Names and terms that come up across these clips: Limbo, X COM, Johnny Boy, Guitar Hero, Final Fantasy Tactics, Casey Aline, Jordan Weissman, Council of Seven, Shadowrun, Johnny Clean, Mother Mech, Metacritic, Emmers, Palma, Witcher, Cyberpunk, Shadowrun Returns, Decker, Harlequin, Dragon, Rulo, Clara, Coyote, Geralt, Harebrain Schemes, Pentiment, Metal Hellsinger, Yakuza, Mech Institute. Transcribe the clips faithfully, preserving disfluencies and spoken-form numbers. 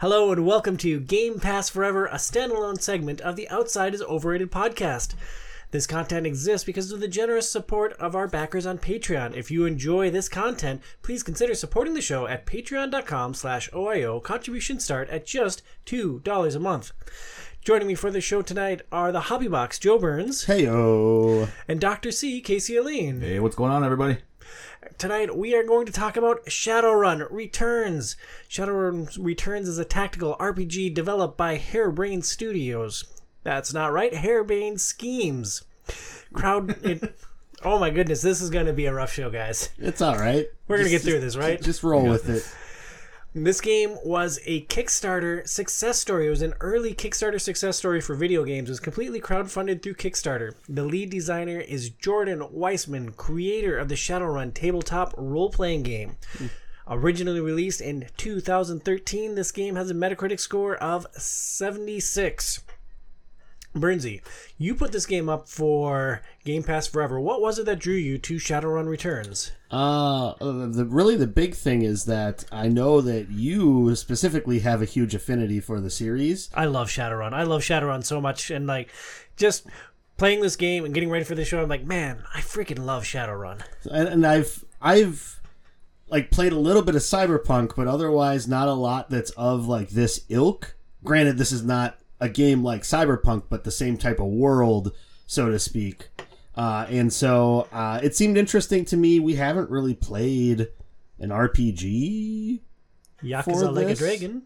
Hello and welcome to Game Pass Forever, a standalone segment of the Outside is Overrated podcast. This content exists because of the generous support of our backers on Patreon. If you enjoy this content, please consider supporting the show at patreon.com slash OIO. Contributions start at just two dollars a month. Joining me for the show tonight are the Hobby Box, Joe Burns. Heyo. And Doctor C, Casey Aline. Hey, what's going on, everybody? Tonight, we are going to talk about Shadowrun Returns. Shadowrun Returns is a tactical R P G developed by Harebrain Studios. That's not right. Harebrain Schemes. Crowd. It, oh my goodness, this is going to be a rough show, guys. It's all right. We're going to get through this, right? Just roll with it. This game was a Kickstarter success story. It was an early Kickstarter success story for video games. It was completely crowdfunded through Kickstarter. The lead designer is Jordan Weissman, creator of the Shadowrun tabletop role-playing game. Originally released in two thousand thirteen, this game has a Metacritic score of seventy-six. Burnsy, you put this game up for Game Pass Forever. What was it that drew you to Shadowrun Returns? Uh, the, really the big thing is that I know that you specifically have a huge affinity for the series. I love Shadowrun. I love Shadowrun so much. And like just playing this game and getting ready for the show, I'm like, man, I freaking love Shadowrun. And, and I've I've... like played a little bit of Cyberpunk, but otherwise not a lot that's of like this ilk. Granted, this is not a game like Cyberpunk, but the same type of world, so to speak. Uh, and so uh, it seemed interesting to me. We haven't really played an R P G. Yakuza like a Dragon.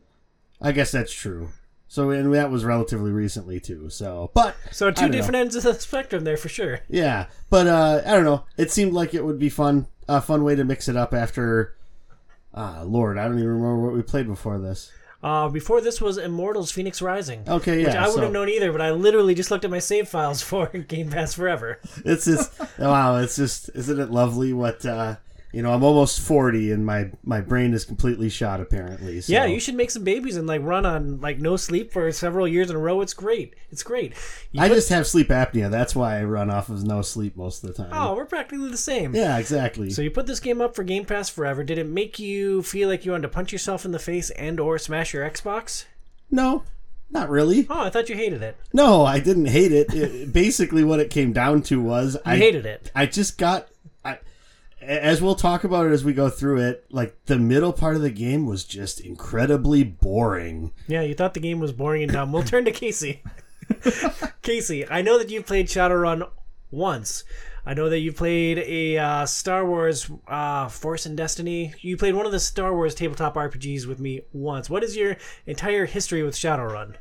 I guess that's true. So and that was relatively recently too. So but so two different know. ends of the spectrum there for sure. Yeah, but uh, I don't know. It seemed like it would be fun. A fun way to mix it up after. Ah, Lord, I don't even remember what we played before this. Uh, before this was Immortals Phoenix Rising. Okay, yeah. Which I so, wouldn't have known either, but I literally just looked at my save files for Game Pass Forever. It's just, wow, it's just, isn't it lovely what, uh, you know, I'm almost forty and my, my brain is completely shot apparently. So. Yeah, you should make some babies and like run on like no sleep for several years in a row. It's great. It's great. You I put... just have sleep apnea. That's why I run off of no sleep most of the time. Oh, we're practically the same. Yeah, exactly. So you put this game up for Game Pass Forever. Did it make you feel like you wanted to punch yourself in the face and or smash your Xbox? No, not really. Oh, I thought you hated it. No, I didn't hate it. it basically what it came down to was... You I hated it. I just got... I, as we'll talk about it as we go through it, like the middle part of the game was just incredibly boring. Yeah, you thought the game was boring and dumb. We'll turn to Casey. Casey, I know that you've played Shadowrun once. I know that you played a uh, Star Wars uh, Force and Destiny. You played one of the Star Wars tabletop R P Gs with me once. What is your entire history with Shadowrun?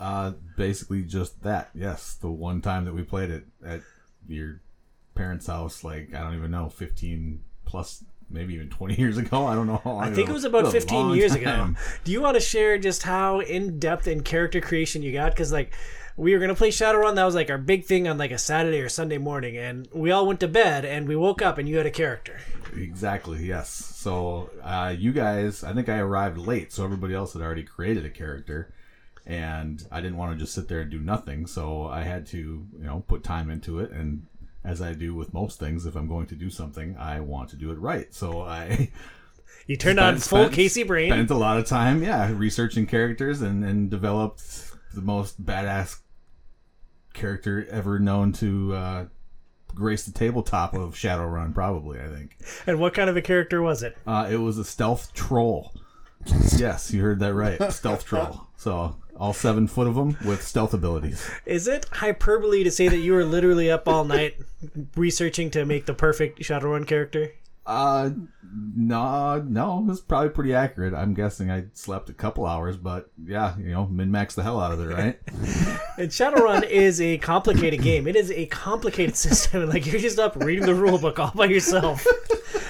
Uh, basically just that, yes. The one time that we played it at your... parents' house, like I don't even know, fifteen plus, maybe even twenty years ago. I don't know how long. I think ago. It was about it was fifteen years time. ago. Do you want to share just how in depth in character creation you got? Because like we were gonna play Shadowrun, that was like our big thing on like a Saturday or Sunday morning, and we all went to bed and we woke up and you had a character. Exactly. Yes. So uh, you guys, I think I arrived late, so everybody else had already created a character. And I didn't want to just sit there and do nothing, so I had to, you know, put time into it. And as I do with most things, if I'm going to do something, I want to do it right. So I... You turned spent, on full spent, Casey brain. Spent a lot of time, yeah, researching characters and, and developed the most badass character ever known to uh, grace the tabletop of Shadowrun, probably, I think. And what kind of a character was it? Uh, it was a stealth troll. Yes, you heard that right. Stealth troll. So... all seven foot of them with stealth abilities. Is it hyperbole to say that you were literally up all night researching to make the perfect Shadowrun character? Uh, no, no, it was probably pretty accurate. I'm guessing I slept a couple hours, but yeah, you know, min-max the hell out of it, right? And Shadowrun is a complicated game. It is a complicated system. Like, you're just up reading the rule book all by yourself.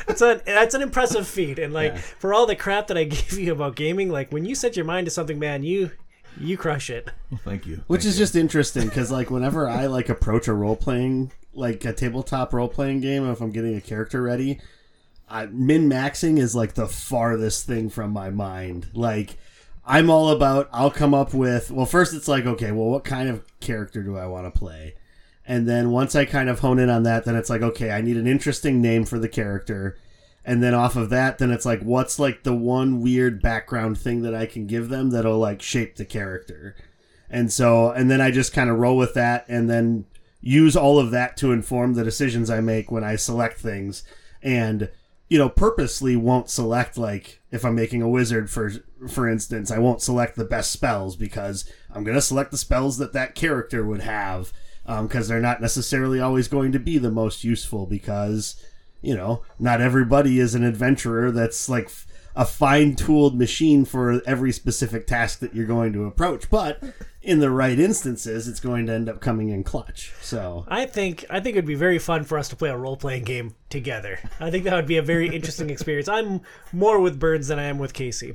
That's an, that's an impressive feat. And like, yeah. For all the crap that I gave you about gaming, like, when you set your mind to something, man, you... you crush it. Well, thank you. Which thank is you. Just interesting because, like, whenever I like approach a role playing, like a tabletop role playing game, if I'm getting a character ready, I, min maxing is like the farthest thing from my mind. Like, I'm all about. I'll come up with. Well, first it's like, okay, well, what kind of character do I want to play? And then once I kind of hone in on that, then it's like, okay, I need an interesting name for the character. And then off of that, then it's like, what's like the one weird background thing that I can give them that'll like shape the character. And so, and then I just kind of roll with that and then use all of that to inform the decisions I make when I select things. And, you know, purposely won't select, like, if I'm making a wizard, for for instance, I won't select the best spells because I'm going to select the spells that that character would have, because um, they're not necessarily always going to be the most useful because, you know, not everybody is an adventurer that's like a fine-tooled machine for every specific task that you're going to approach. But in the right instances, it's going to end up coming in clutch. So I think I think it would be very fun for us to play a role-playing game together. I think that would be a very interesting experience. I'm more with Birds than I am with Casey.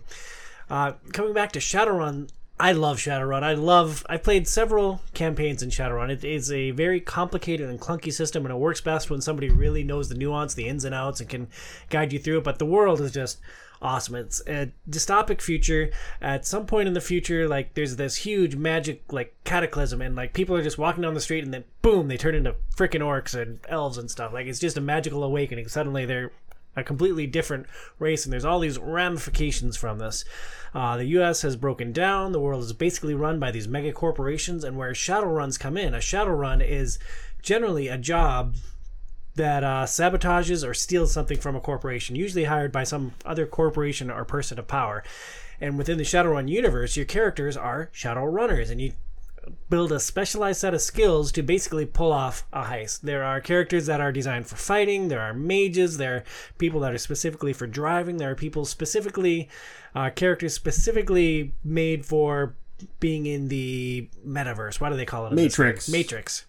Uh, coming back to Shadowrun, I love Shadowrun. I love. I played several campaigns in Shadowrun. It is a very complicated and clunky system, and it works best when somebody really knows the nuance, the ins and outs, and can guide you through it. But the world is just awesome. It's a dystopic future. At some point in the future, like, there's this huge magic, like, cataclysm, and like people are just walking down the street, and then boom, they turn into freaking orcs and elves and stuff. Like, it's just a magical awakening. Suddenly they're a completely different race, and there's all these ramifications from this. Uh, the U S has broken down. The world is basically run by these mega corporations, and where Shadowruns come in, a Shadowrun is generally a job that uh, sabotages or steals something from a corporation, usually hired by some other corporation or person of power. And within the Shadowrun universe, your characters are Shadowrunners, and you build a specialized set of skills to basically pull off a heist. There are characters that are designed for fighting, there are mages, there are people that are specifically for driving, there are people specifically, uh, characters specifically made for being in the metaverse. What do they call it? Matrix. Matrix.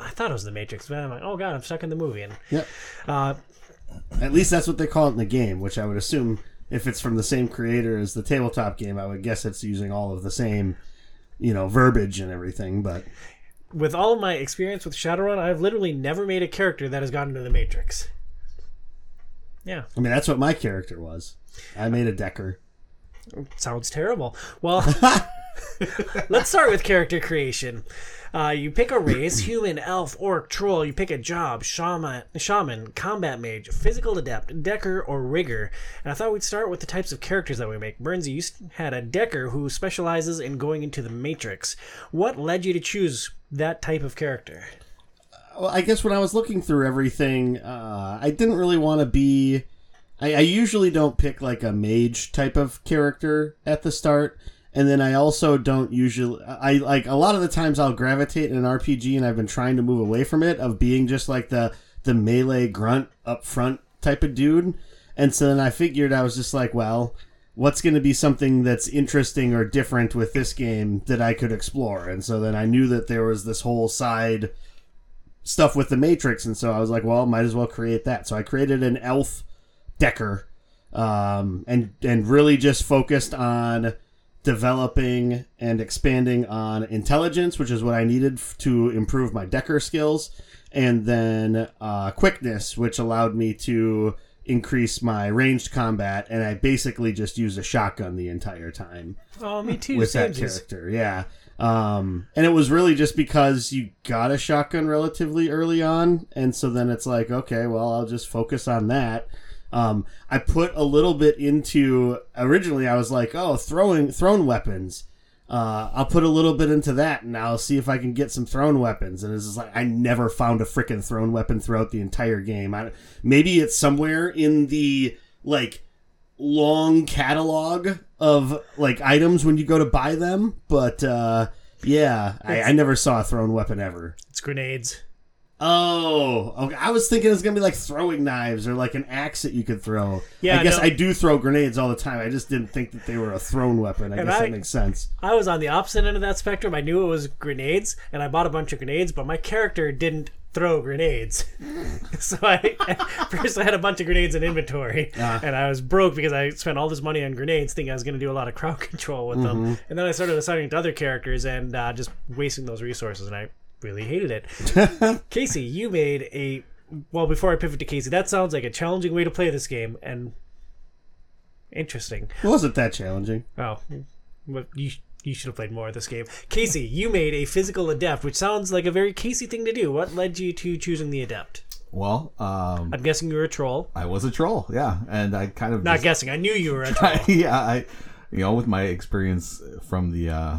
I thought it was the Matrix, but I'm like, oh god, I'm stuck in the movie. And yep. uh, at least that's what they call it in the game, which I would assume, if it's from the same creator as the tabletop game, I would guess it's using all of the same, you know, verbiage and everything. But with all of my experience with Shadowrun, I've literally never made a character that has gotten into the Matrix. Yeah, I mean, that's what my character was. I made a Decker. Sounds terrible. Well, let's start with character creation. Uh, you pick a race, human, elf, orc, troll. You pick a job, shaman, shaman, combat mage, physical adept, decker, or rigger. And I thought we'd start with the types of characters that we make. Burns, you had a decker who specializes in going into the Matrix. What led you to choose that type of character? Uh, well, I guess when I was looking through everything, uh, I didn't really want to be... I, I usually don't pick like a mage type of character at the start. And then I also don't usually, I like a lot of the times I'll gravitate in an R P G, and I've been trying to move away from it, of being just like the, the melee grunt up front type of dude. And so then I figured, I was just like, well, what's going to be something that's interesting or different with this game that I could explore? And so then I knew that there was this whole side stuff with the Matrix. And so I was like, well, might as well create that. So I created an elf decker, um, and, and really just focused on developing and expanding on intelligence, which is what I needed f- to improve my Decker skills, and then uh, quickness, which allowed me to increase my ranged combat, and I basically just used a shotgun the entire time. Oh, me too. With that character, yeah. Um, and it was really just because you got a shotgun relatively early on, and so then it's like, okay, well, I'll just focus on that. Um, I put a little bit into, originally I was like, oh, throwing thrown weapons. Uh, I'll put a little bit into that, and I'll see if I can get some thrown weapons. And it's just like, I never found a frickin' thrown weapon throughout the entire game. I, maybe it's somewhere in the, like, long catalog of, like, items when you go to buy them. But, uh, yeah, I, I never saw a thrown weapon ever. It's grenades. Oh, okay. I was thinking it was going to be like throwing knives or like an axe that you could throw. Yeah, I guess no. I do throw grenades all the time. I just didn't think that they were a thrown weapon. I and guess I, that makes sense. I was on the opposite end of that spectrum. I knew it was grenades, and I bought a bunch of grenades, but my character didn't throw grenades. So I, first I had a bunch of grenades in inventory, uh, and I was broke because I spent all this money on grenades thinking I was going to do a lot of crowd control with mm-hmm. them. And then I started assigning to other characters and uh, just wasting those resources, and I really hated it. Casey, you made a... Well, before I pivot to Casey, that sounds like a challenging way to play this game, and interesting. It wasn't that challenging. Oh. Well, you, you should have played more of this game. Casey, you made a physical adept, which sounds like a very Casey thing to do. What led you to choosing the adept? Well, um, I'm guessing you were a troll. I was a troll, yeah, and I kind of not just, guessing. I knew you were a troll. yeah, I, you know, with my experience from the uh,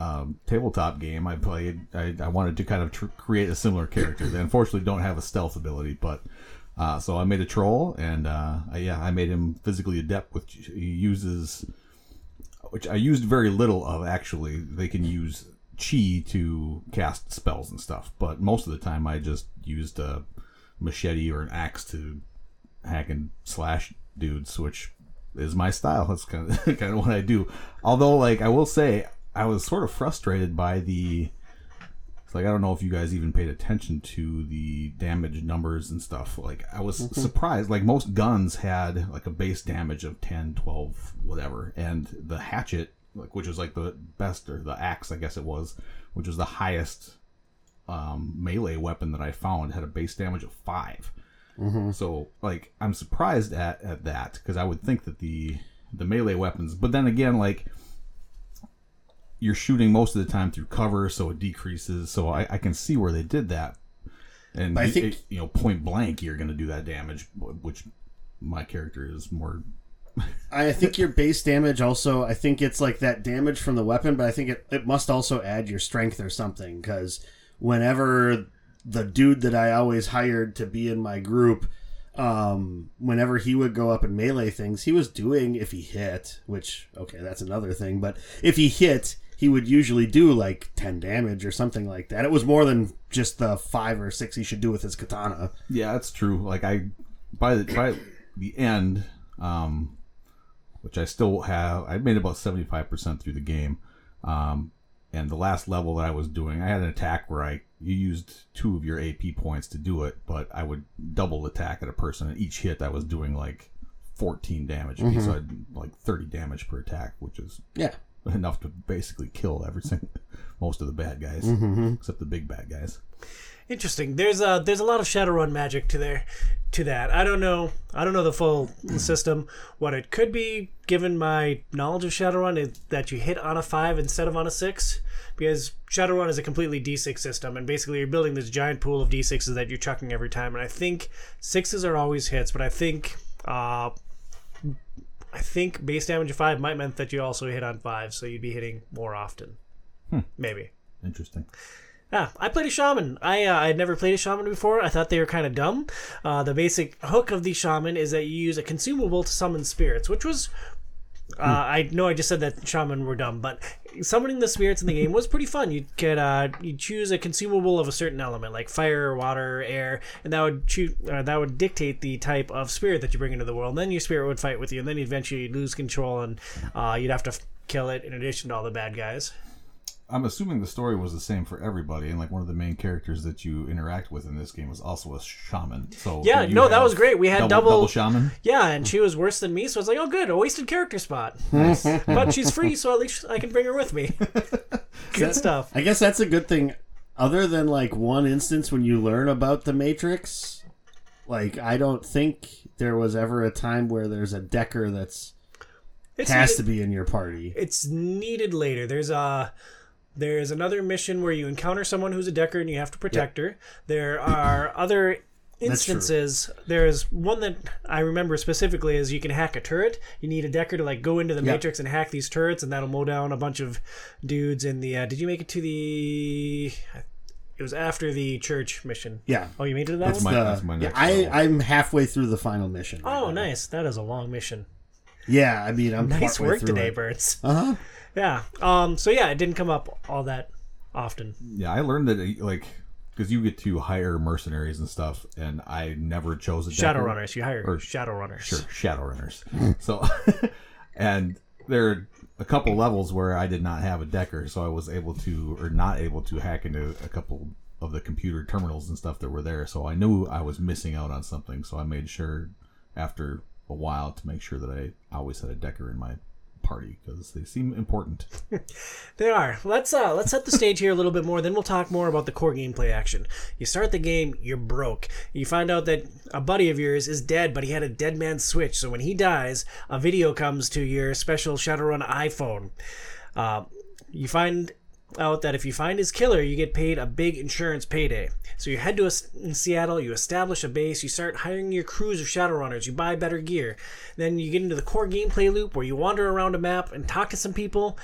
um, tabletop game I played, I, I wanted to kind of tr- create a similar character. They unfortunately don't have a stealth ability, but uh, so I made a troll, and uh, I, yeah, I made him physically adept, which he uses, which I used very little of actually. They can use chi to cast spells and stuff, but most of the time I just used a machete or an axe to hack and slash dudes, which is my style. That's kind of kind of what I do. Although, like, I will say, I was sort of frustrated by the. It's like, I don't know if you guys even paid attention to the damage numbers and stuff. Like, I was mm-hmm. surprised. Like, most guns had like a base damage of ten, twelve, whatever, and the hatchet, like, which was like the best, or the axe, I guess it was, which was the highest um, melee weapon that I found, had a base damage of five. Mm-hmm. So, like, I'm surprised at, at that, because I would think that the the melee weapons, but then again, like, you're shooting most of the time through cover, so it decreases. So I, I can see where they did that, and I think it, you know, point blank, you're going to do that damage, which my character is more. I think your base damage also, I think it's like that damage from the weapon, but I think it, it must also add your strength or something, because whenever the dude that I always hired to be in my group, um, whenever he would go up and melee things, he was doing, if he hit, which, okay, that's another thing, but if he hit, he would usually do like ten damage or something like that. It was more than just the five or six he should do with his katana. Yeah, that's true. Like, I, by the, by the end, um... which I still have. I made about seventy-five percent through the game. Um, and the last level that I was doing, I had an attack where I you used two of your A P points to do it, but I would double attack at a person, and each hit I was doing like fourteen damage. Mm-hmm. So I'd like thirty damage per attack, which is yeah enough to basically kill everything, most of the bad guys, mm-hmm. except the big bad guys. Interesting. There's a there's a lot of Shadowrun magic to there, to that. I don't know. I don't know the full system. What it could be, given my knowledge of Shadowrun, is that you hit on a five instead of on a six, because Shadowrun is a completely D six system, and basically you're building this giant pool of D sixes that you're chucking every time. And I think sixes are always hits, but I think uh, I think base damage of five might meant that you also hit on five, so you'd be hitting more often. Hmm. Maybe. Interesting. Yeah, I played a shaman. I uh, I had never played a shaman before. I thought they were kind of dumb. Uh, the basic hook of the shaman is that you use a consumable to summon spirits, which was... Uh, I know I just said that shaman were dumb, but summoning the spirits in the game was pretty fun. You could uh, you choose a consumable of a certain element, like fire, water, air, and that would choose, uh, that would dictate the type of spirit that you bring into the world. And then your spirit would fight with you, and then eventually you'd lose control, and uh, you'd have to f- kill it in addition to all the bad guys. I'm assuming the story was the same for everybody, and like one of the main characters that you interact with in this game was also a shaman. So yeah, no, that was great. We had double, double, double shaman. Yeah, and she was worse than me, so I was like, oh, good, a wasted character spot. Nice. But she's free, so at least I can bring her with me. Good stuff. I guess that's a good thing. Other than like one instance when you learn about the Matrix, like I don't think there was ever a time where there's a decker that's it's has needed, to be in your party. It's needed later. There's a. There's another mission where you encounter someone who's a Decker and you have to protect yep. her. There are other instances. There's one that I remember specifically is you can hack a turret. You need a Decker to like go into the yep. Matrix and hack these turrets, and that'll mow down a bunch of dudes in the... Uh, did you make it to the... It was after the church mission. Yeah. Oh, you made it to that that's one? My, that's my next yeah, I, I'm halfway through the final mission. Right oh, now. Nice. That is a long mission. Yeah, I mean, I'm nice work today, it. Birds. Uh-huh. Yeah. Um. So yeah, it didn't come up all that often. Yeah, I learned that like because you get to hire mercenaries and stuff, and I never chose a Shadowrunners. You hire Shadowrunners. Sure, Shadowrunners. So, and there are a couple levels where I did not have a decker, so I was able to or not able to hack into a couple of the computer terminals and stuff that were there. So I knew I was missing out on something. So I made sure after a while to make sure that I always had a decker in my party, because they seem important. They are. Let's uh let's set the stage here a little bit more, then we'll talk more about the core gameplay action. You start the game, you're broke. You find out that a buddy of yours is dead, but he had a dead man's switch, so when he dies, a video comes to your special Shadowrun iPhone. Uh, you find out that if you find his killer, you get paid a big insurance payday. So you head to a, in Seattle, you establish a base, you start hiring your crews of Shadowrunners, you buy better gear. Then you get into the core gameplay loop where you wander around a map and talk to some people.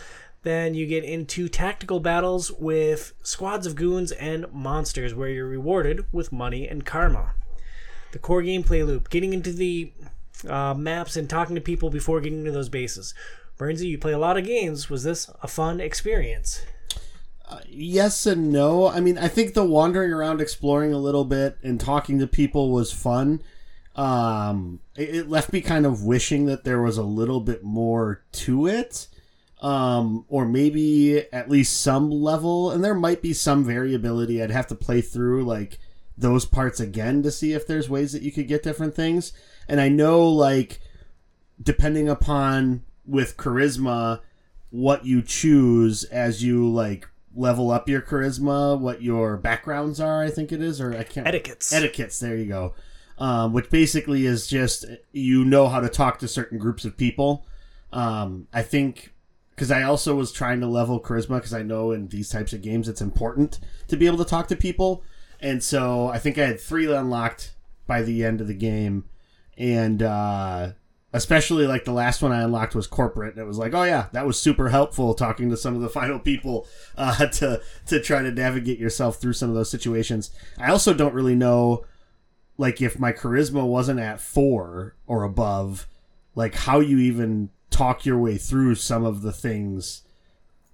Then you get into tactical battles with squads of goons and monsters where you're rewarded with money and karma. The core gameplay loop, getting into the uh, maps and talking to people before getting to those bases. Bernsey, you play a lot of games. Was this a fun experience? Uh, yes and no. I mean, I think the wandering around, exploring a little bit, and talking to people was fun. Um, it, it left me kind of wishing that there was a little bit more to it. Um, or maybe at least some level, and there might be some variability. I'd have to play through like those parts again to see if there's ways that you could get different things. And I know, like, depending upon with charisma, what you choose as you like level up your charisma, what your backgrounds are, I think it is, or I can't etiquettes. Etiquettes. There you go. Um, which basically is just, you know how to talk to certain groups of people. Um, I think, because I also was trying to level charisma, because I know in these types of games it's important to be able to talk to people. And so I think I had three unlocked by the end of the game. And uh, especially like the last one I unlocked was corporate. And it was like, oh yeah, that was super helpful talking to some of the final people uh, to, to try to navigate yourself through some of those situations. I also don't really know, like, if my charisma wasn't at four or above, like how you even talk your way through some of the things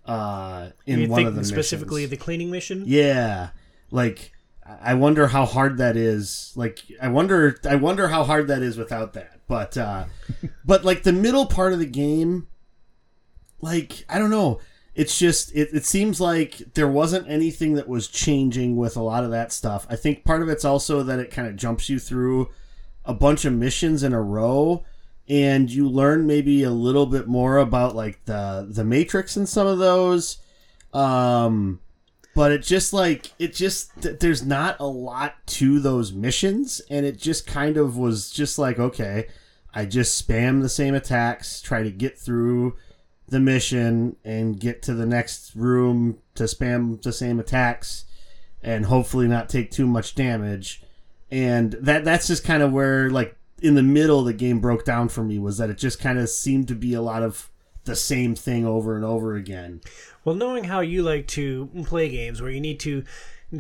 uh, in one of the missions. Specifically the cleaning mission? Yeah. Like, I wonder how hard that is. Like, I wonder I wonder how hard that is without that. But, uh, but like, the middle part of the game, like, I don't know. It's just, it, it seems like there wasn't anything that was changing with a lot of that stuff. I think part of it's also that it kind of jumps you through a bunch of missions in a row, and you learn maybe a little bit more about like the the Matrix and some of those. Um, but it just like, it just, th- there's not a lot to those missions. And it just kind of was just like, okay, I just spam the same attacks, try to get through the mission and get to the next room to spam the same attacks and hopefully not take too much damage. And that that's just kind of where, like, in the middle the game broke down for me, was that it just kind of seemed to be a lot of the same thing over and over again. Well, knowing how you like to play games where you need to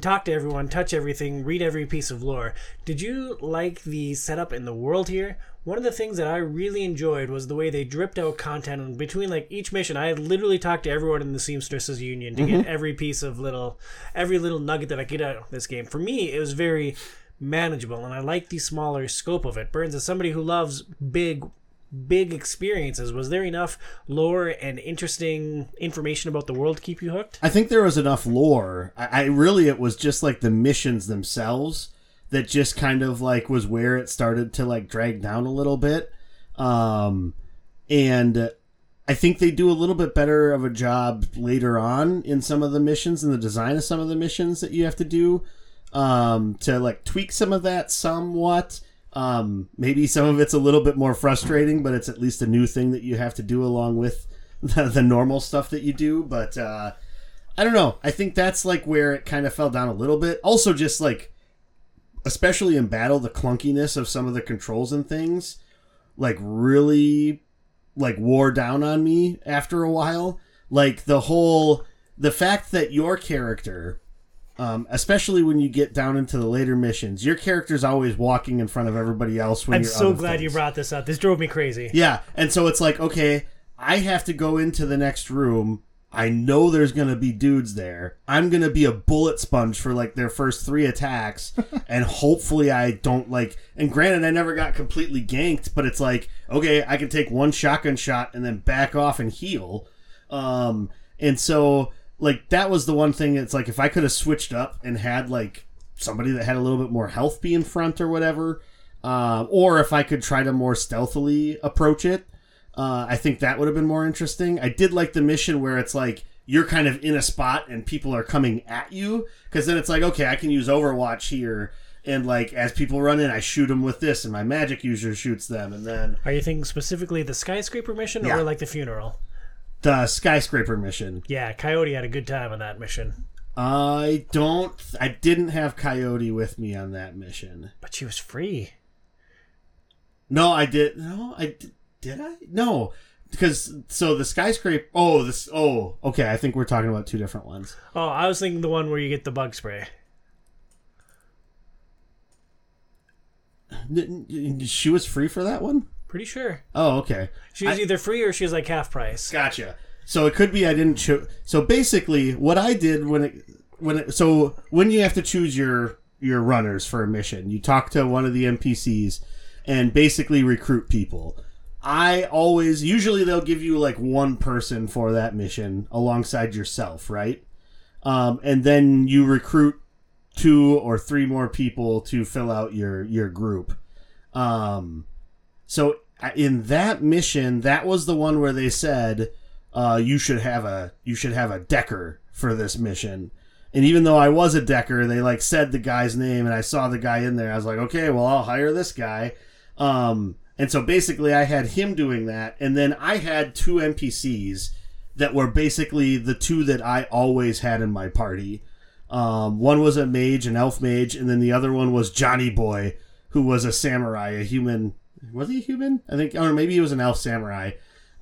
talk to everyone, touch everything, read every piece of lore, did you like the setup in the world here? One of the things that I really enjoyed was the way they dripped out content in between, like, each mission. I literally talked to everyone in the Seamstresses Union to mm-hmm. get every piece of little, every little nugget that I get out of this game. For me, it was very manageable, and I like the smaller scope of it. Burns, as somebody who loves big, big experiences, was there enough lore and interesting information about the world to keep you hooked? I think there was enough lore. I, I really, it was just like the missions themselves that just kind of like was where it started to like drag down a little bit. Um, and I think they do a little bit better of a job later on in some of the missions and the design of some of the missions that you have to do. Um, to like tweak some of that somewhat. Um, maybe some of it's a little bit more frustrating, but it's at least a new thing that you have to do along with the, the normal stuff that you do. But uh, I don't know. I think that's like where it kind of fell down a little bit. Also, just like, especially in battle, the clunkiness of some of the controls and things like really like wore down on me after a while. Like the whole, the fact that your character, Um, especially when you get down into the later missions, your character's always walking in front of everybody else. When I'm you're so glad things. You brought this up. This drove me crazy. Yeah. And so it's like, okay, I have to go into the next room. I know there's going to be dudes there. I'm going to be a bullet sponge for like their first three attacks. And hopefully I don't like, and granted, I never got completely ganked, but it's like, okay, I can take one shotgun shot and then back off and heal. Um, and so, like, that was the one thing. It's like, if I could have switched up and had, like, somebody that had a little bit more health be in front or whatever, uh, or if I could try to more stealthily approach it, uh, I think that would have been more interesting. I did like the mission where it's like, you're kind of in a spot and people are coming at you, because then it's like, okay, I can use Overwatch here. And, like, as people run in, I shoot them with this, and my magic user shoots them, and then... Are you thinking specifically the skyscraper mission, yeah, or, like, the funeral? The skyscraper mission. Yeah, Coyote had a good time on that mission. I don't... I didn't have Coyote with me on that mission. But she was free. No, I did... No, I... Did, did I? No. Because... So the skyscraper... Oh, this... Oh, okay. I think we're talking about two different ones. Oh, I was thinking the one where you get the bug spray. She was free for that one? Pretty sure. Oh, okay. She was I, either free or she was like half price. Gotcha. So it could be I didn't choose. So basically, what I did when it when it, so when you have to choose your your runners for a mission, you talk to one of the N P Cs and basically recruit people. I always usually they'll give you like one person for that mission alongside yourself, right? Um, and then you recruit two or three more people to fill out your your group. Um, so in that mission, that was the one where they said. Uh, you should have a you should have a decker for this mission, and even though I was a decker, they like said the guy's name, and I saw the guy in there. I was like, okay, well I'll hire this guy, um, and so basically I had him doing that, and then I had two N P Cs that were basically the two that I always had in my party. Um, one was a mage, an elf mage, and then the other one was Johnny Boy, who was a samurai, a human. Was he a human? I think, or maybe he was an elf samurai.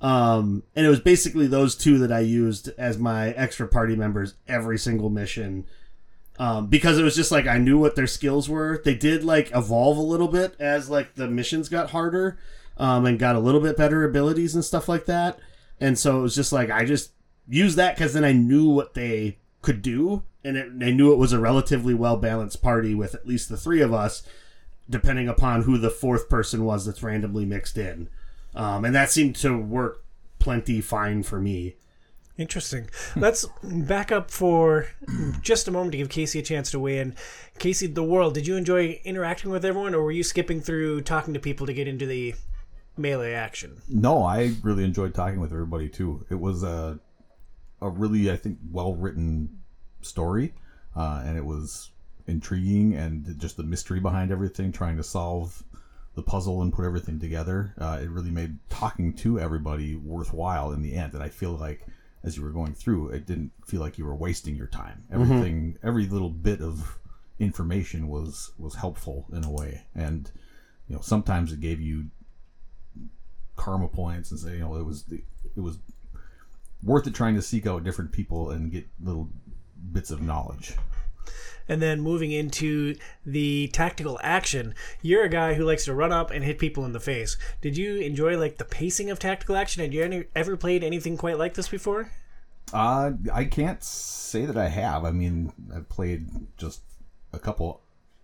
Um, and it was basically those two that I used as my extra party members every single mission, um, because it was just like I knew what their skills were. They did like evolve a little bit as like the missions got harder, um, and got a little bit better abilities and stuff like that. And so it was just like I just used that because then I knew what they could do, and it, I knew it was a relatively well balanced party with at least the three of us, depending upon who the fourth person was that's randomly mixed in. Um, and that seemed to work plenty fine for me. Interesting. Let's back up for just a moment to give Casey a chance to weigh in. Casey, the world, did you enjoy interacting with everyone, or were you skipping through talking to people to get into the melee action? No, I really enjoyed talking with everybody, too. It was a, a really, I think, well-written story, uh, and it was intriguing, and just the mystery behind everything, trying to solve the puzzle and put everything together. Uh, it really made talking to everybody worthwhile in the end. And I feel like as you were going through, it didn't feel like you were wasting your time. Everything, mm-hmm. every little bit of information was, was helpful in a way. And, you know, sometimes it gave you karma points and say, you know, it was, the, it was worth it trying to seek out different people and get little bits of knowledge. And then moving into the tactical action, you're a guy who likes to run up and hit people in the face. Did you enjoy like the pacing of tactical action? Had you any, ever played anything quite like this before? Uh, I can't say that I have. I mean, I've played just a couple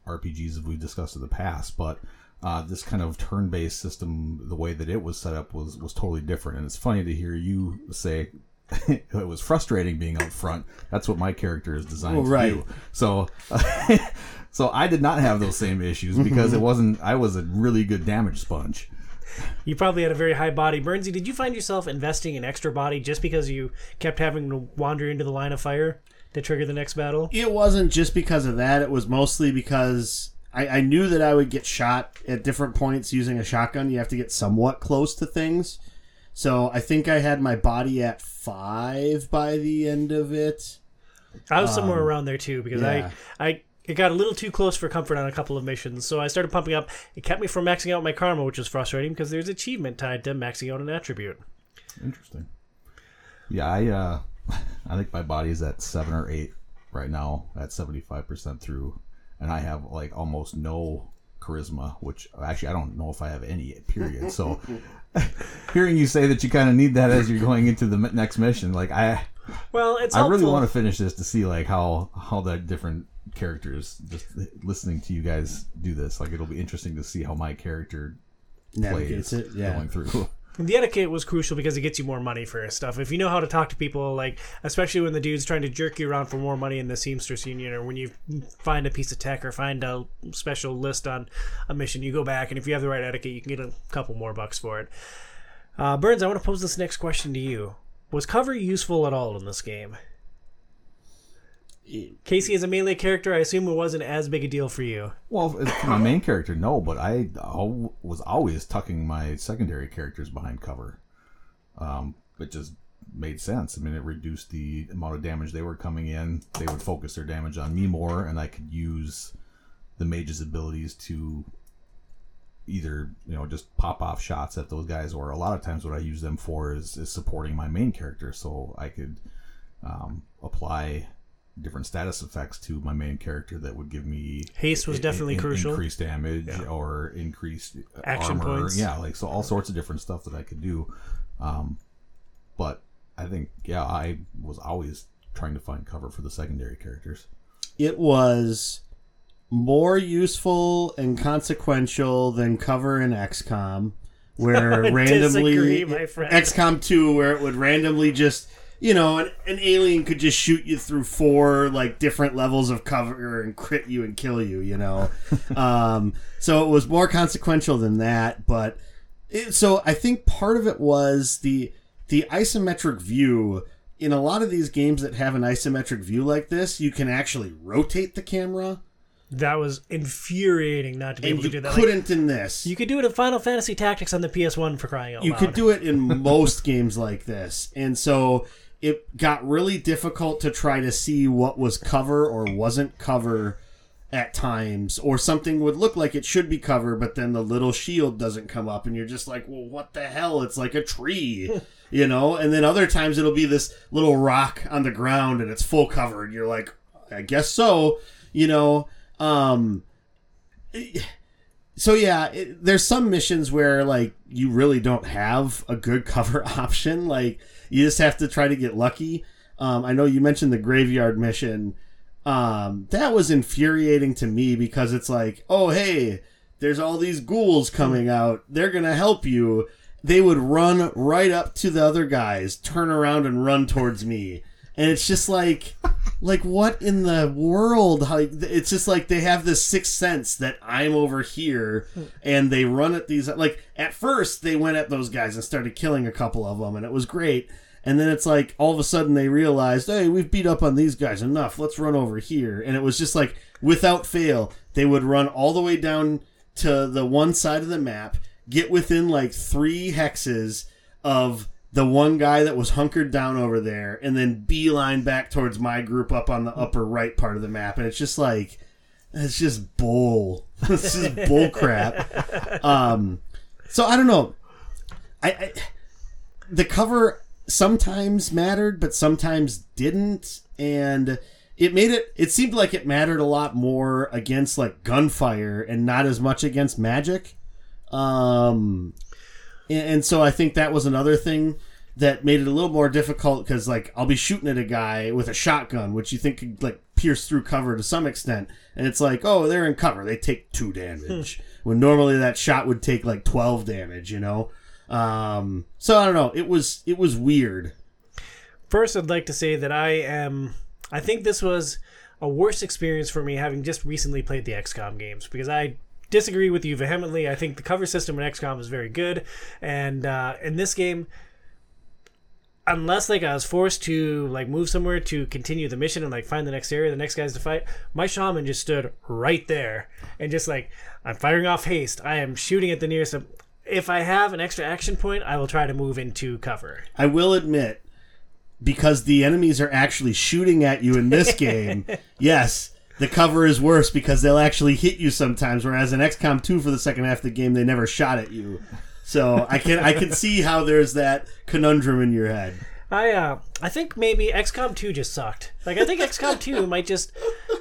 R P Gs that we've discussed in the past, but uh, this kind of turn-based system, the way that it was set up was, was totally different. And it's funny to hear you say... it was frustrating being up front. That's what my character is designed well, right. to do. So, uh, so I did not have those same issues because it wasn't. I was a really good damage sponge. You probably had a very high body. Bernsey, did you find yourself investing in extra body just because you kept having to wander into the line of fire to trigger the next battle? It wasn't just because of that. It was mostly because I, I knew that I would get shot at different points using a shotgun. You have to get somewhat close to things. So I think I had my body at five by the end of it. I was um, somewhere around there, too, because yeah. I, I it got a little too close for comfort on a couple of missions. So I started pumping up. It kept me from maxing out my karma, which is frustrating because there's achievement tied to maxing out an attribute. Interesting. Yeah, I uh, I think my body's at seven or eight right now, at seventy-five percent through. And I have like almost no charisma, which actually I don't know if I have any, period. So... hearing you say that you kind of need that as you're going into the next mission, like I, well, it's I helpful. Really want to finish this to see like how how the different characters. Just listening to you guys do this, like it'll be interesting to see how my character navigates plays it. Yeah. Going through. The etiquette was crucial because it gets you more money for stuff. If you know how to talk to people, like especially when the dude's trying to jerk you around for more money in the Seamstress Union, or when you find a piece of tech or find a special list on a mission, you go back, and if you have the right etiquette, you can get a couple more bucks for it. Uh, Burns, I want to pose this next question to you. Was cover useful at all in this game? Casey is a melee character. I assume it wasn't as big a deal for you. Well, for my main character, no, but I was always tucking my secondary characters behind cover. Um, it just made sense. I mean, it reduced the amount of damage they were coming in. They would focus their damage on me more, and I could use the mage's abilities to either, you know, just pop off shots at those guys, or a lot of times what I use them for is, is supporting my main character. So I could um, apply different status effects to my main character that would give me haste was in, definitely in, crucial, increased damage, yeah, or increased action armor points, yeah, like, so all sorts of different stuff that I could do. Um, but I think, yeah, I was always trying to find cover for the secondary characters. It was more useful and consequential than cover in X COM, where randomly disagree, my friend. X COM two, where it would randomly just, you know, an, an alien could just shoot you through four like different levels of cover and crit you and kill you, you know. um, so it was more consequential than that, but it, so I think part of it was the the isometric view. In a lot of these games that have an isometric view like this, you can actually rotate the camera. That was infuriating not to be and able to do that. You couldn't like, in this. You could do it in Final Fantasy Tactics on the P S one, for crying out loud. You could do it in most games like this. And so it got really difficult to try to see what was cover or wasn't cover at times, or something would look like it should be cover, but then the little shield doesn't come up, and you're just like, well, what the hell? It's like a tree, you know? And then other times it'll be this little rock on the ground, and it's full cover, and you're like, I guess so, you know? Um, so yeah, it, there's some missions where like you really don't have a good cover option. Like you just have to try to get lucky. Um, I know you mentioned the graveyard mission. Um, that was infuriating to me because it's like, oh, hey, there's all these ghouls coming out. They're going to help you. They would run right up to the other guys, turn around and run towards me. And it's just like, like what in the world? Like, it's just like they have this sixth sense that I'm over here, and they run at these. Like at first, they went at those guys and started killing a couple of them, and it was great. And then it's like all of a sudden they realized, hey, we've beat up on these guys enough. Let's run over here. And it was just like without fail, they would run all the way down to the one side of the map, get within like three hexes of the one guy that was hunkered down over there, and then beeline back towards my group up on the upper right part of the map. And it's just like, it's just bull. It's just bull crap. Um, so I don't know. I, I the cover sometimes mattered, but sometimes didn't. And it made it, it seemed like it mattered a lot more against like gunfire and not as much against magic. Um, And so I think that was another thing that made it a little more difficult because, like, I'll be shooting at a guy with a shotgun, which you think could, like, pierce through cover to some extent. And it's like, oh, they're in cover. They take two damage. When normally that shot would take, like, twelve damage, you know? Um, so, I don't know. It was it was weird. First, I'd like to say that I am... I think this was a worse experience for me having just recently played the X COM games because I... disagree with you vehemently. I think the cover system in X COM is very good, and uh, in this game, unless like I was forced to like move somewhere to continue the mission and like find the next area, the next guys to fight, my shaman just stood right there and just like, I'm firing off haste. I am shooting at the nearest. If I have an extra action point, I will try to move into cover. I will admit, because the enemies are actually shooting at you in this game, yes. The cover is worse because they'll actually hit you sometimes, whereas in X COM two for the second half of the game, they never shot at you. So I can I can see how there's that conundrum in your head. I uh, I think maybe X COM two just sucked. Like, I think X COM two might just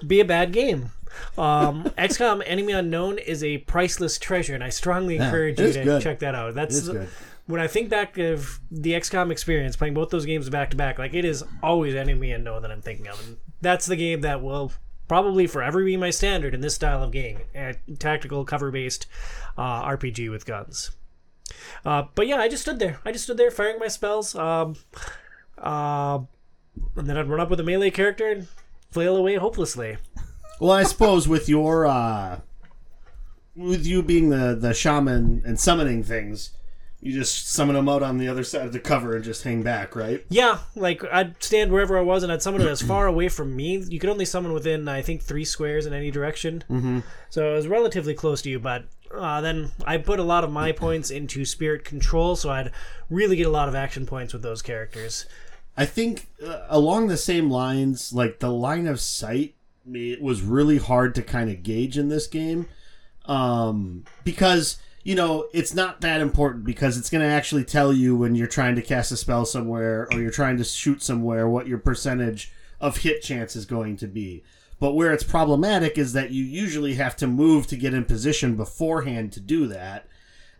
be a bad game. Um, X COM Enemy Unknown is a priceless treasure, and I strongly yeah, encourage you to good. check that out. That's the, good. When I think back of the X COM experience, playing both those games back to back, like, it is always Enemy Unknown that I'm thinking of. And that's the game that will... probably forever be my standard in this style of game, a tactical cover-based uh, R P G with guns. Uh, but yeah, I just stood there. I just stood there firing my spells, um, uh, and then I'd run up with a melee character and flail away hopelessly. Well, I suppose with your uh, with you being the the shaman and summoning things, You just summon them out on the other side of the cover and just hang back, right? Yeah, like I'd stand wherever I was and I'd summon it as far away from me. You could only summon within, I think, three squares in any direction. Mm-hmm. So it was relatively close to you, but uh, then I put a lot of my points into spirit control, so I'd really get a lot of action points with those characters. I think uh, along the same lines, like the line of sight, it was really hard to kind of gauge in this game um, because... You know, it's not that important because it's going to actually tell you when you're trying to cast a spell somewhere or you're trying to shoot somewhere what your percentage of hit chance is going to be. But where it's problematic is that you usually have to move to get in position beforehand to do that.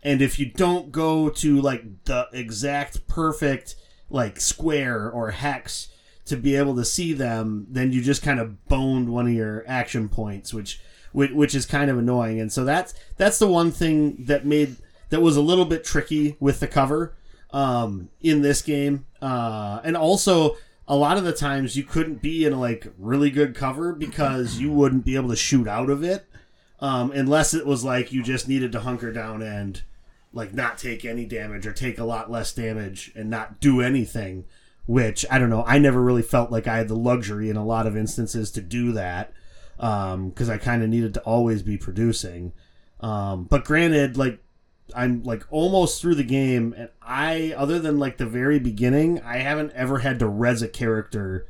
And if you don't go to, like, the exact perfect, like, square or hex to be able to see them, then you just kind of boned one of your action points, which... which is kind of annoying. And so that's that's the one thing that made that was a little bit tricky with the cover um, in this game. Uh, and also, a lot of the times you couldn't be in a like really good cover because you wouldn't be able to shoot out of it um, unless it was like you just needed to hunker down and like not take any damage or take a lot less damage and not do anything, which, I don't know, I never really felt like I had the luxury in a lot of instances to do that. Um, because I kind of needed to always be producing. Um, but granted, like I'm like almost through the game, and I, other than like the very beginning, I haven't ever had to res a character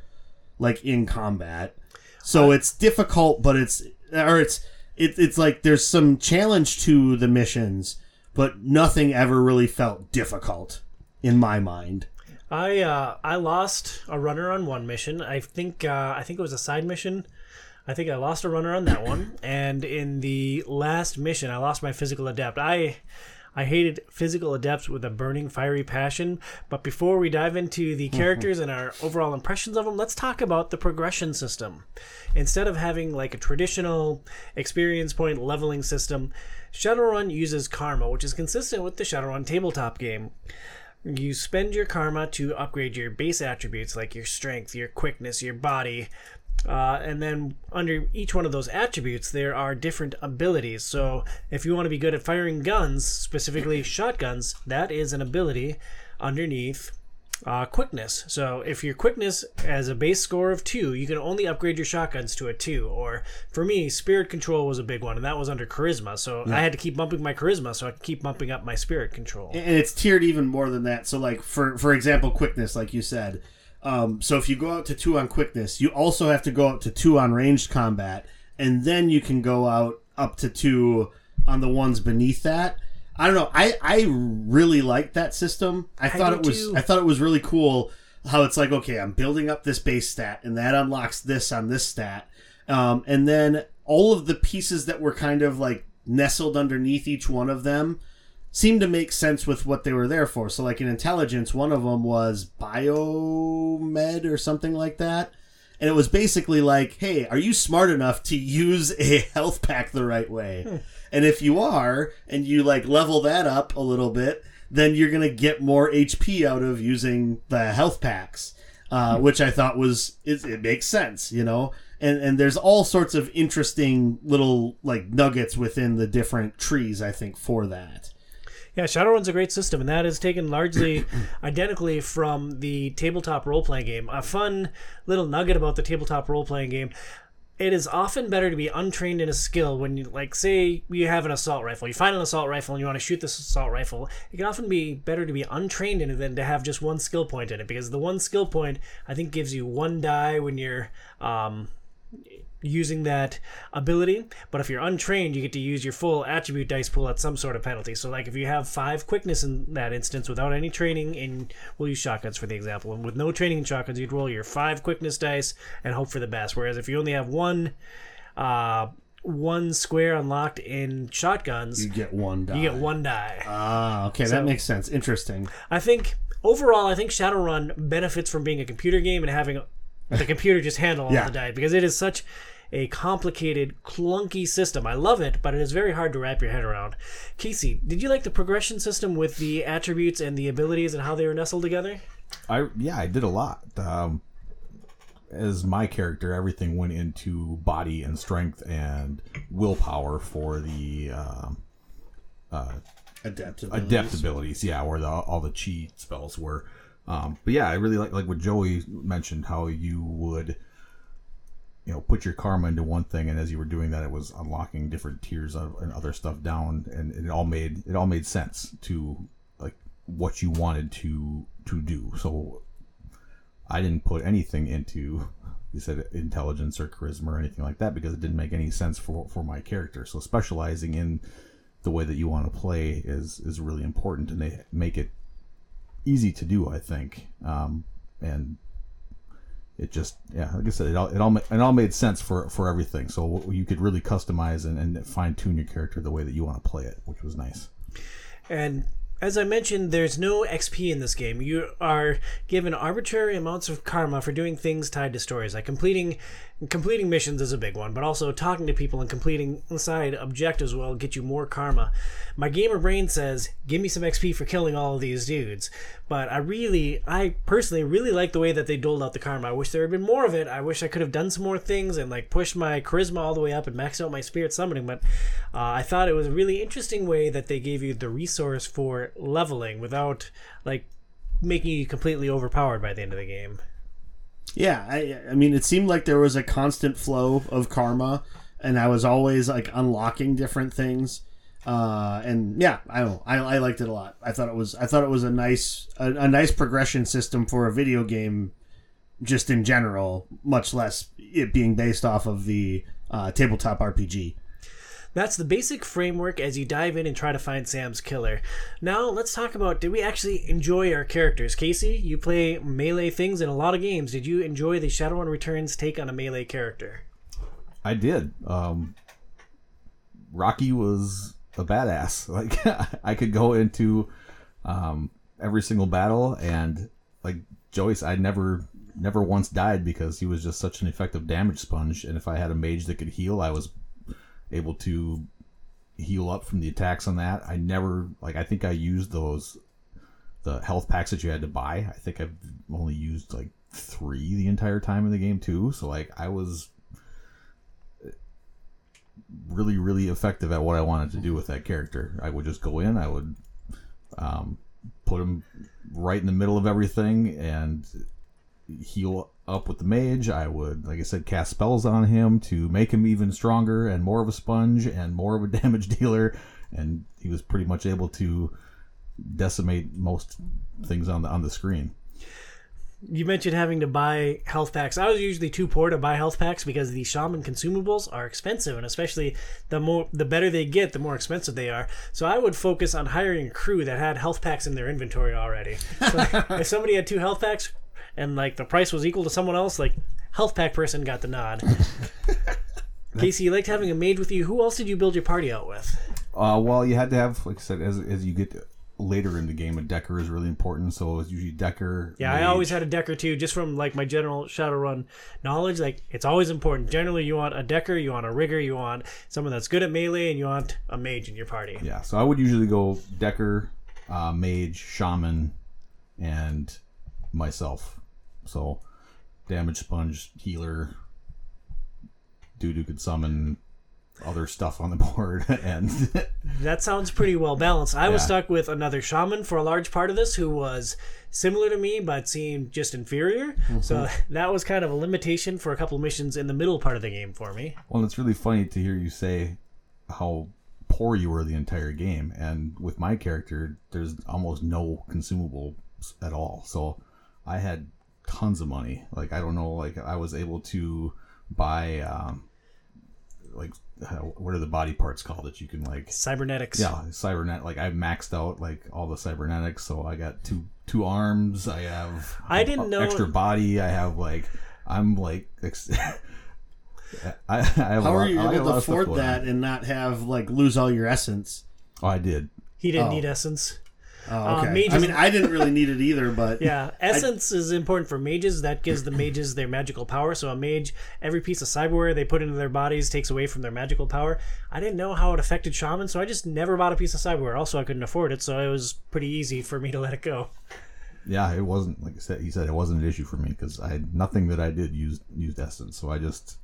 like in combat. So it's difficult, but it's or it's it, it's like there's some challenge to the missions, but nothing ever really felt difficult in my mind. I uh, I lost a runner on one mission. I think uh, I think it was a side mission. I think I lost a runner on that one, and in the last mission, I lost my physical adept. I I hated physical adepts with a burning, fiery passion, but before we dive into the characters and our overall impressions of them, let's talk about the progression system. Instead of having like a traditional experience point leveling system, Shadowrun uses karma, which is consistent with the Shadowrun tabletop game. You spend your karma to upgrade your base attributes, like your strength, your quickness, your body... Uh, and then under each one of those attributes, there are different abilities. So if you want to be good at firing guns, specifically shotguns, that is an ability underneath uh, quickness. So if your quickness has a base score of two, you can only upgrade your shotguns to a two. Or for me, spirit control was a big one, and that was under charisma. So yeah. I had to keep bumping my charisma so I could keep bumping up my spirit control. And it's tiered even more than that. So like for for example, quickness, like you said. Um, so if you go out to two on quickness, you also have to go out to two on ranged combat, and then you can go out up to two on the ones beneath that. I don't know. I, I really liked that system. I, I thought it was too. I thought it was really cool how it's like, okay, I'm building up this base stat, and that unlocks this on this stat. Um, and then all of the pieces that were kind of like nestled underneath each one of them seemed to make sense with what they were there for. So like in intelligence, one of them was biomed or something like that. And it was basically like, hey, are you smart enough to use a health pack the right way? Hmm. And if you are, and you like level that up a little bit, then you're going to get more H P out of using the health packs, uh, hmm. which I thought was, it, it makes sense, you know? And and there's all sorts of interesting little like nuggets within the different trees, I think, for that. Yeah, Shadowrun's a great system, and that is taken largely identically from the tabletop role-playing game. A fun little nugget about the tabletop role-playing game, it is often better to be untrained in a skill when, you, like, say you have an assault rifle. You find an assault rifle and you want to shoot this assault rifle. It can often be better to be untrained in it than to have just one skill point in it, because the one skill point, I think, gives you one die when you're... Um, using that ability, but if you're untrained you get to use your full attribute dice pool at some sort of penalty. So like if you have five quickness in that instance without any training, and we'll use shotguns for the example, and with no training in shotguns you'd roll your five quickness dice and hope for the best, whereas if you only have one uh one square unlocked in shotguns you get one die. You get one die ah okay so, that makes sense. Interesting. I think overall I think Shadowrun benefits from being a computer game and having the computer just handle all yeah. the die, because it is such a complicated, clunky system. I love it, but it is very hard to wrap your head around. Casey, did you like the progression system with the attributes and the abilities and how they were nestled together? I yeah, I did a lot. Um, as my character, everything went into body and strength and willpower for the uh, uh, adept abilities. adept abilities, yeah, where the, all the chi spells were. Um, but yeah, I really like like what Joey mentioned, how you would, you know, put your karma into one thing, and as you were doing that, it was unlocking different tiers of, and other stuff down, and it all made it all made sense to like what you wanted to to do. So I didn't put anything into, you said, intelligence or charisma or anything like that, because it didn't make any sense for for my character. So specializing in the way that you want to play is is really important, and they make it easy to do, I think. Um, and it just, yeah, like I said, it all it all, it all made sense for, for everything. So you could really customize and, and fine-tune your character the way that you want to play it, which was nice. And as I mentioned, there's no X P in this game. You are given arbitrary amounts of karma for doing things tied to stories. Like completing completing missions is a big one, but also talking to people and completing side objectives will get you more karma. My gamer brain says, give me some X P for killing all of these dudes. But I really, I personally really like the way that they doled out the karma. I wish there had been more of it. I wish I could have done some more things and like pushed my charisma all the way up and maxed out my spirit summoning. But uh, I thought it was a really interesting way that they gave you the resource for leveling without like making you completely overpowered by the end of the game. Yeah, I, I mean, it seemed like there was a constant flow of karma, and I was always like unlocking different things. Uh, and yeah, I don't know, I, I liked it a lot. I thought it was I thought it was a nice a, a nice progression system for a video game, just in general, much less it being based off of the uh, tabletop R P G. That's the basic framework as you dive in and try to find Sam's killer. Now, let's talk about, did we actually enjoy our characters? Casey, you play melee things in a lot of games. Did you enjoy the Shadowrun Returns take on a melee character? I did. Um, Rocky was a badass. Like, I could go into um, every single battle, and like Joyce, I never... never once died because he was just such an effective damage sponge, and if I had a mage that could heal, I was able to heal up from the attacks on that. I never, like, I think I used those, the health packs that you had to buy. I think I've only used like three the entire time in the game too. So like I was really, really effective at what I wanted to do with that character. I would just go in, I would um, put him right in the middle of everything and heal up with the mage. I would, like I said, cast spells on him to make him even stronger and more of a sponge and more of a damage dealer, and he was pretty much able to decimate most things on the on the screen. You mentioned having to buy health packs. I was usually too poor to buy health packs because the shaman consumables are expensive, and especially the more the better they get, the more expensive they are. So I would focus on hiring a crew that had health packs in their inventory already. So if somebody had two health packs, and like the price was equal to someone else, like health pack person got the nod. Casey, you liked having a mage with you. Who else did you build your party out with? Uh, well, you had to have, like I said, as as you get later in the game, a decker is really important. So it was usually decker. Yeah, mage. I always had a decker too, just from like my general Shadowrun knowledge. Like it's always important. Generally, you want a decker, you want a rigger, you want someone that's good at melee, and you want a mage in your party. Yeah, so I would usually go decker, uh, mage, shaman, and myself. So damage sponge, healer, dude who could summon other stuff on the board. And that sounds pretty well balanced. I yeah. was stuck with another shaman for a large part of this who was similar to me but seemed just inferior. Mm-hmm. So that was kind of a limitation for a couple missions in the middle part of the game for me. Well, it's really funny to hear you say how poor you were the entire game. And with my character, there's almost no consumable at all. So I had tons of money. Like, I don't know, like, I was able to buy, um, like, what are the body parts called that you can, like... Cybernetics. Yeah, cybernet. Like, I maxed out, like, all the cybernetics, so I got two two arms, I have... I didn't a, know... Extra body, I have, like... I'm, like... Ex- I, I have How a lot, are you able to afford that and not have, like, lose all your essence? Oh, I did. He didn't oh. need essence. Oh, okay. uh, mages... I mean, I didn't really need it either, but... yeah, essence I... is important for mages. That gives the mages their magical power. So a mage, every piece of cyberware they put into their bodies takes away from their magical power. I didn't know how it affected shaman, so I just never bought a piece of cyberware. Also, I couldn't afford it, so it was pretty easy for me to let it go. Yeah, it wasn't, like I said, he said it wasn't an issue for me because I had nothing that I did used, used essence, so I just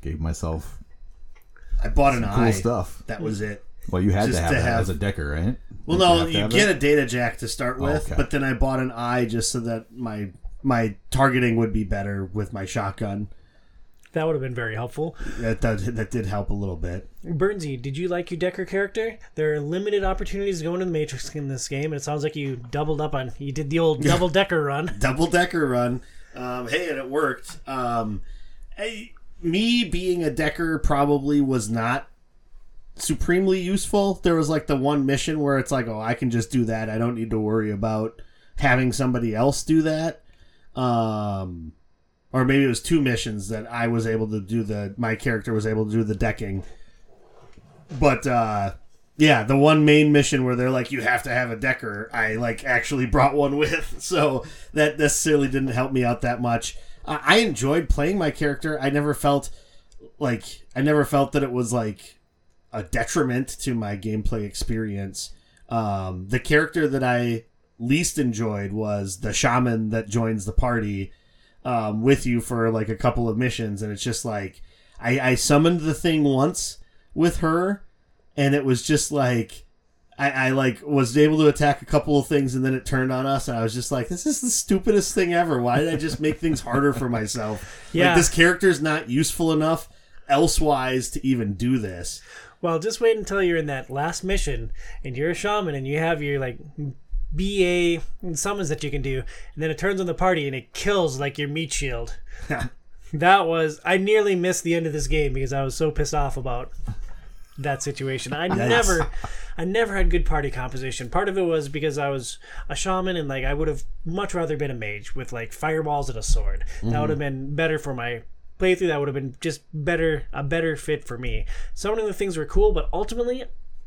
gave myself I bought an cool eye. Stuff. That was it. Well, you had just to have to that have... as a decker, right? Well, you no, you get it? a data jack to start with, oh, okay. but then I bought an eye just so that my my targeting would be better with my shotgun. That would have been very helpful. That, that, that did help a little bit. Burnsy, did you like your Decker character? There are limited opportunities to go into the Matrix in this game, and it sounds like you doubled up on... You did the old double-decker run. Double-decker run. Um, hey, and it worked. Um, I, me being a Decker probably was not supremely useful. There was like the one mission where it's like, oh, I can just do that. I don't need to worry about having somebody else do that. Um... Or maybe it was two missions that I was able to do the... My character was able to do the decking. But, uh... yeah, the one main mission where they're like, you have to have a decker, I, like, actually brought one with. So that necessarily didn't help me out that much. Uh, I enjoyed playing my character. I never felt, like... I never felt that it was, like, a detriment to my gameplay experience. Um, the character that I least enjoyed was the shaman that joins the party... Um, with you for like a couple of missions, and it's just like I, I summoned the thing once with her, and it was just like I, I like was able to attack a couple of things, and then it turned on us, and I was just like, this is the stupidest thing ever. Why did I just make things harder for myself? Yeah, like, this character's not useful enough elsewise to even do this. Well, just wait until you're in that last mission, and you're a shaman, and you have your like. B A summons that you can do, and then it turns on the party and it kills like your meat shield. That was I nearly missed the end of this game because I was so pissed off about that situation. I yes. never I never had good party composition. Part of it was because I was a shaman, and like I would have much rather been a mage with like fireballs and a sword. Mm-hmm. That would have been better for my playthrough. That would have been just better a better fit for me. Some of the things were cool, but ultimately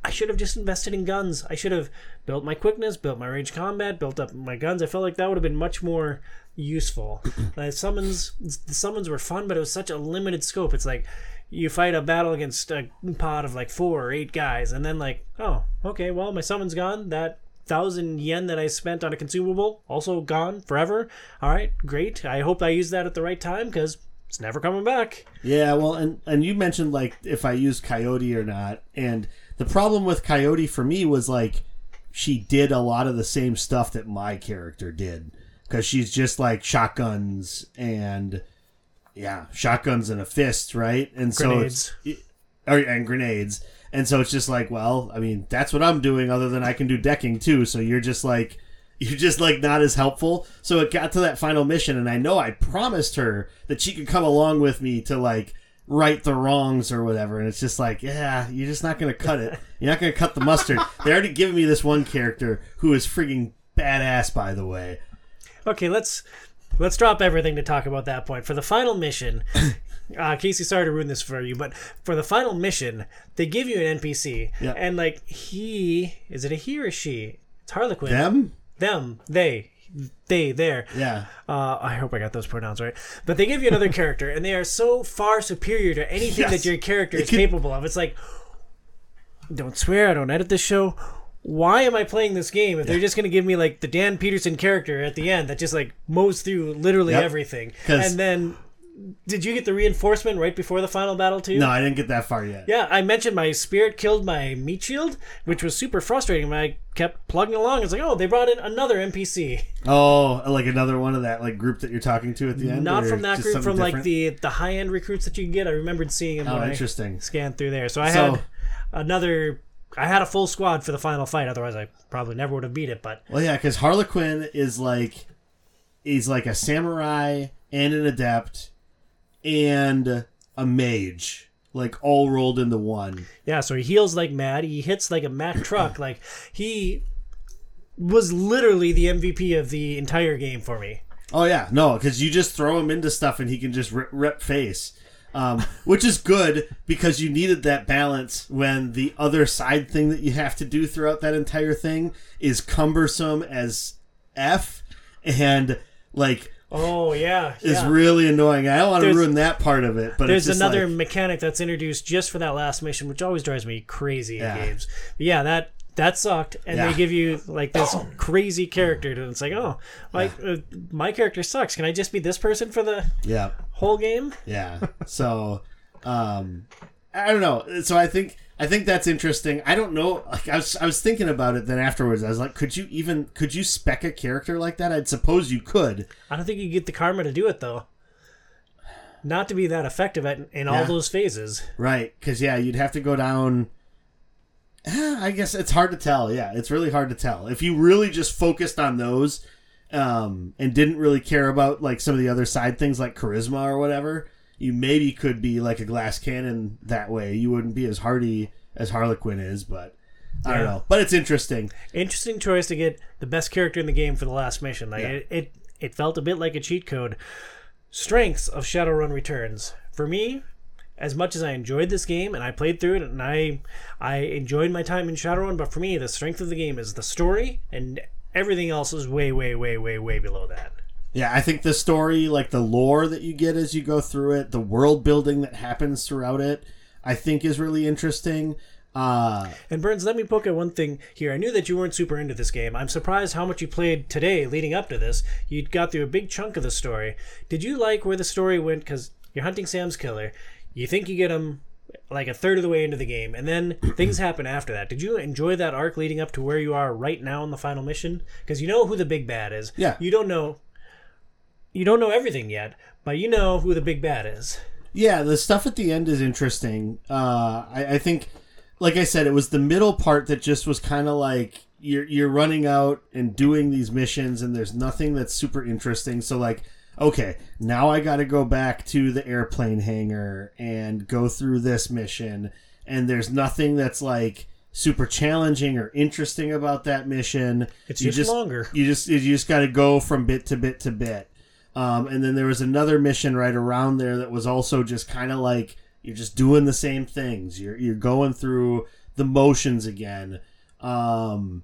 I should have just invested in guns. I should have built my quickness, built my range combat, built up my guns. I felt like that would have been much more useful. The summons, the summons were fun, but it was such a limited scope. It's like you fight a battle against a pod of like four or eight guys, and then like, oh, okay, well, my summon's gone. That thousand yen that I spent on a consumable, also gone forever. All right, great. I hope I use that at the right time because... it's never coming back. Yeah, well, and, and you mentioned, like, if I used Coyote or not. And the problem with Coyote for me was, like, she did a lot of the same stuff that my character did. Because she's just, like, shotguns and, yeah, shotguns and a fist, right? And grenades. So it's, or, and grenades. And so it's just like, well, I mean, that's what I'm doing other than I can do decking, too. So you're just, like... You're just, like, not as helpful. So it got to that final mission, and I know I promised her that she could come along with me to, like, right the wrongs or whatever. And it's just like, yeah, you're just not going to cut it. You're not going to cut the mustard. They already given me this one character who is freaking badass, by the way. Okay, let's let's drop everything to talk about that point. For the final mission... Uh, Casey, sorry to ruin this for you, but for the final mission, they give you an N P C. Yep. And, like, he... Is it a he or she? It's Harlequin. Them? Them, they, they, there. Yeah. Uh, I hope I got those pronouns right. But they give you another character, and they are so far superior to anything yes. that your character it is can... capable of. It's like, don't swear, I don't edit this show. Why am I playing this game if yeah. they're just going to give me, like, the Dan Peterson character at the end that just, like, mows through literally yep. everything? Cause... And then... Did you get the reinforcement right before the final battle, too? No, I didn't get that far yet. Yeah, I mentioned my spirit killed my meat shield, which was super frustrating. I kept plugging along. It's like, oh, they brought in another N P C. Oh, like another one of that like group that you're talking to at the end? Not from that group, from different? like the, the high-end recruits that you can get. I remembered seeing them oh, when interesting. I scanned through there. So I so, had another... I had a full squad for the final fight. Otherwise, I probably never would have beat it. But Well, yeah, because Harlequin is like... He's like a samurai and an adept... and a mage, like all rolled into one. Yeah, so he heals like mad. He hits like a Mack truck. Like he was literally the M V P of the entire game for me. Oh yeah, no, because you just throw him into stuff and he can just rip, rip face, um, which is good because you needed that balance when the other side thing that you have to do throughout that entire thing is cumbersome as F and like. Oh, yeah. It's yeah. really annoying. I don't want there's, to ruin that part of it. But There's it's just another like, mechanic that's introduced just for that last mission, which always drives me crazy in yeah. games. But yeah, that that sucked. And yeah. they give you like this crazy character. And it's like, oh, like, yeah. uh, my character sucks. Can I just be this person for the yeah. whole game? Yeah. So um, I don't know. So I think I think that's interesting. I don't know. Like, I was I was thinking about it. Then afterwards, I was like, could you even could you spec a character like that? I'd suppose you could. I don't think you get the karma to do it though. Not to be that effective at in yeah. all those phases. Right, because yeah, you'd have to go down. I guess it's hard to tell. Yeah, it's really hard to tell. If you really just focused on those um, and didn't really care about like some of the other side things like charisma or whatever, you maybe could be like a glass cannon that way. You wouldn't be as hardy as Harlequin is, but I yeah. don't know. But it's interesting. Interesting choice to get the best character in the game for the last mission. Like yeah. it, it, it felt a bit like a cheat code. Strengths of Shadowrun Returns. For me, as much as I enjoyed this game and I played through it and I I enjoyed my time in Shadowrun, but for me the strength of the game is the story, and everything else is way, way, way, way, way below that. Yeah, I think the story, like the lore that you get as you go through it, the world building that happens throughout it, I think is really interesting. Uh, and Burns, let me poke at one thing here. I knew that you weren't super into this game. I'm surprised how much you played today leading up to this. You got through a big chunk of the story. Did you like where the story went? Because you're hunting Sam's killer. You think you get him like a third of the way into the game, and then things happen after that. Did you enjoy that arc leading up to where you are right now in the final mission? Because you know who the big bad is. Yeah. You don't know. You don't know everything yet, but you know who the big bad is. Yeah, the stuff at the end is interesting. Uh, I, I think... Like I said, it was the middle part that just was kind of like you're you're running out and doing these missions, and there's nothing that's super interesting. So like, okay, now I got to go back to the airplane hangar and go through this mission, and there's nothing that's like super challenging or interesting about that mission. It's you just, just longer. You just you just got to go from bit to bit to bit, um, and then there was another mission right around there that was also just kind of like. You're just doing the same things. You're you're going through the motions again. Um,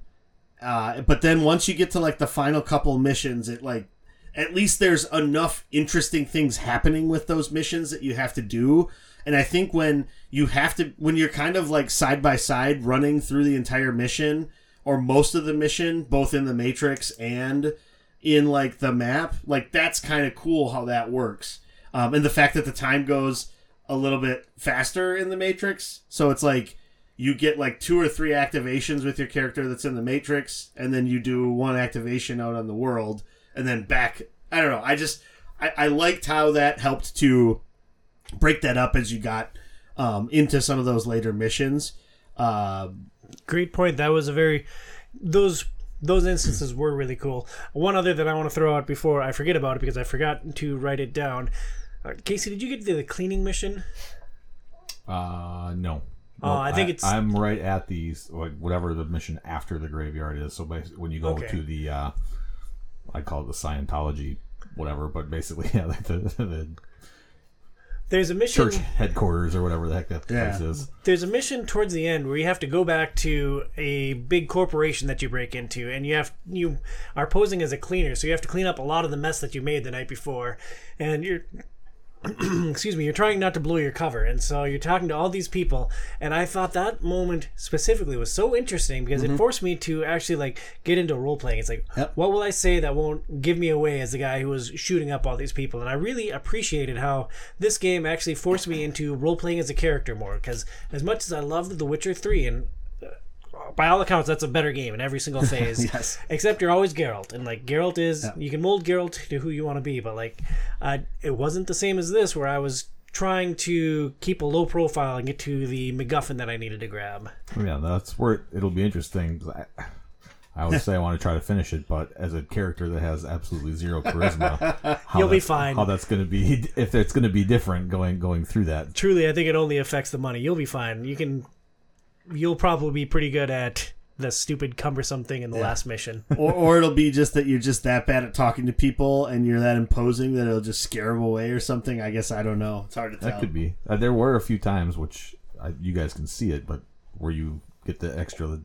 uh, but then once you get to like the final couple missions, it like at least there's enough interesting things happening with those missions that you have to do. And I think when you have to, when you're kind of like side by side running through the entire mission or most of the mission, both in the Matrix and in like the map, like that's kind of cool how that works. Um, and the fact that the time goes a little bit faster in the Matrix, so it's like you get like two or three activations with your character that's in the Matrix, and then you do one activation out on the world, and then back. I don't know. I just I, I liked how that helped to break that up as you got um, into some of those later missions. Uh, Great point. That was a very those those instances were really cool. One other that I want to throw out before I forget about it because I forgot to write it down. Casey, did you get to the cleaning mission? Uh, no. Oh, well, I think I, it's... I'm right at the, like, whatever the mission after the graveyard is. So basically when you go okay. to the, uh, I call it the Scientology whatever, but basically, yeah, the, the There's a mission... church headquarters or whatever the heck that yeah. place is. There's a mission towards the end where you have to go back to a big corporation that you break into, and you have you are posing as a cleaner, so you have to clean up a lot of the mess that you made the night before, and you're... excuse me, you're trying not to blow your cover, and so you're talking to all these people, and I thought that moment specifically was so interesting because mm-hmm. it forced me to actually like get into role playing. It's like yep. what will I say that won't give me away as the guy who was shooting up all these people, and I really appreciated how this game actually forced me into role playing as a character more, because as much as I loved The Witcher three, and by all accounts, that's a better game in every single phase. yes. Except you're always Geralt. And, like, Geralt is... Yeah. You can mold Geralt to who you want to be. But, like, uh, it wasn't the same as this where I was trying to keep a low profile and get to the MacGuffin that I needed to grab. Yeah, that's where it'll be interesting. I, I always say I want to try to finish it, but as a character that has absolutely zero charisma... You'll be fine. How that's going to be... If it's going to be different going going through that. Truly, I think it only affects the money. You'll be fine. You can... You'll probably be pretty good at the stupid cumbersome thing in the yeah. last mission. or or it'll be just that you're just that bad at talking to people and you're that imposing that it'll just scare them away or something. I guess I don't know. It's hard to tell. That could be. Uh, there were a few times, which I, you guys can see it, but where you get the extra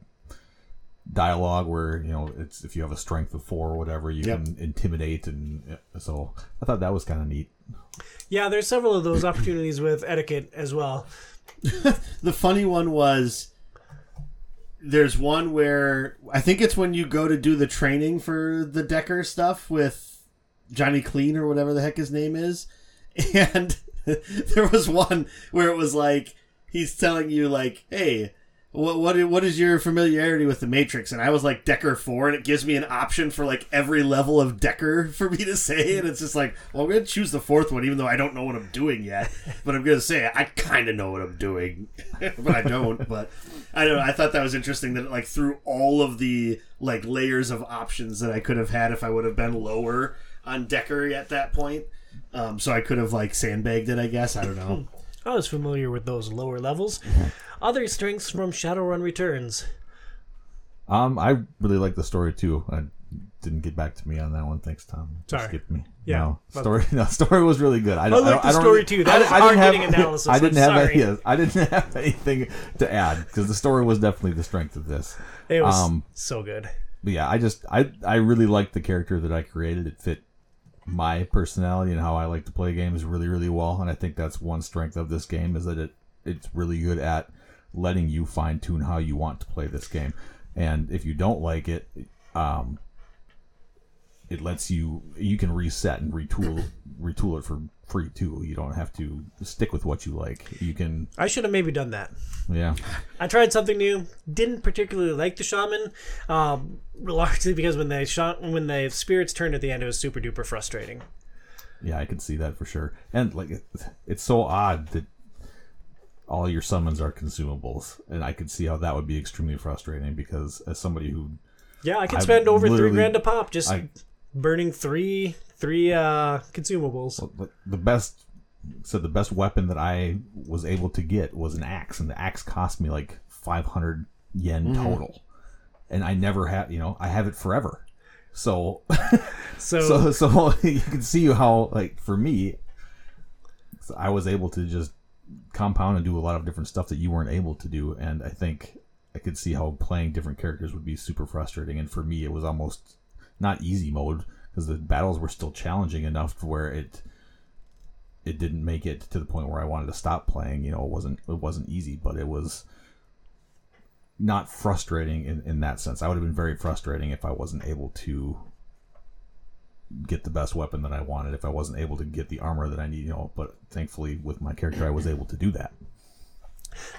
dialogue where, you know, it's if you have a strength of four or whatever, you yep. can intimidate. And so I thought that was kind of neat. Yeah, there's several of those opportunities with etiquette as well. The funny one was there's one where I think it's when you go to do the training for the Decker stuff with Johnny Clean or whatever the heck his name is, and there was one where it was like he's telling you, like, hey, what what what is your familiarity with the Matrix? And I was like Decker four, and it gives me an option for like every level of Decker for me to say, and it's just like, well, I'm gonna choose the fourth one, even though I don't know what I'm doing yet. But I'm gonna say I kind of know what I'm doing, but I don't. But I don't know. I thought that was interesting that it, like, through all of the like layers of options that I could have had if I would have been lower on Decker at that point. Um, so I could have like sandbagged it, I guess. I don't know. I was familiar with those lower levels. Other strengths from Shadowrun Returns. Um, I really like the story too. I didn't get back to me on that one. Thanks, Tom. Sorry, you skipped me. Yeah, no, story. No, story was really good. I, I like the I story too. That was our getting analysis. I didn't I'm have ideas. I didn't have anything to add because the story was definitely the strength of this. It was um, so good. But yeah, I just I I really liked the character that I created. It fit my personality and how I like to play games really, really well, and I think that's one strength of this game is that it it's really good at letting you fine tune how you want to play this game, and if you don't like it, um, it lets you you can reset and retool retool it for free too. You don't have to stick with what you like. You can. I should have maybe done that. Yeah, I tried something new. Didn't particularly like the shaman, um, largely because when they shot when the spirits turned at the end, it was super duper frustrating. Yeah, I can see that for sure. And like, it, it's so odd that all your summons are consumables, and I could see how that would be extremely frustrating because as somebody who, yeah, I can spend I've over three grand a pop just I, burning three three uh, consumables. Well, the best so the best weapon that I was able to get was an axe, and the axe cost me like five hundred yen mm. total, and I never have you know I have it forever, so so so, so you can see how like for me, I was able to just compound and do a lot of different stuff that you weren't able to do, and I think I could see how playing different characters would be super frustrating, and for me it was almost not easy mode because the battles were still challenging enough to where it it didn't make it to the point where I wanted to stop playing. You know, it wasn't it wasn't easy, but it was not frustrating in, in that sense. I would have been very frustrating if I wasn't able to get the best weapon that I wanted, if I wasn't able to get the armor that I need, you know, but thankfully with my character I was able to do that.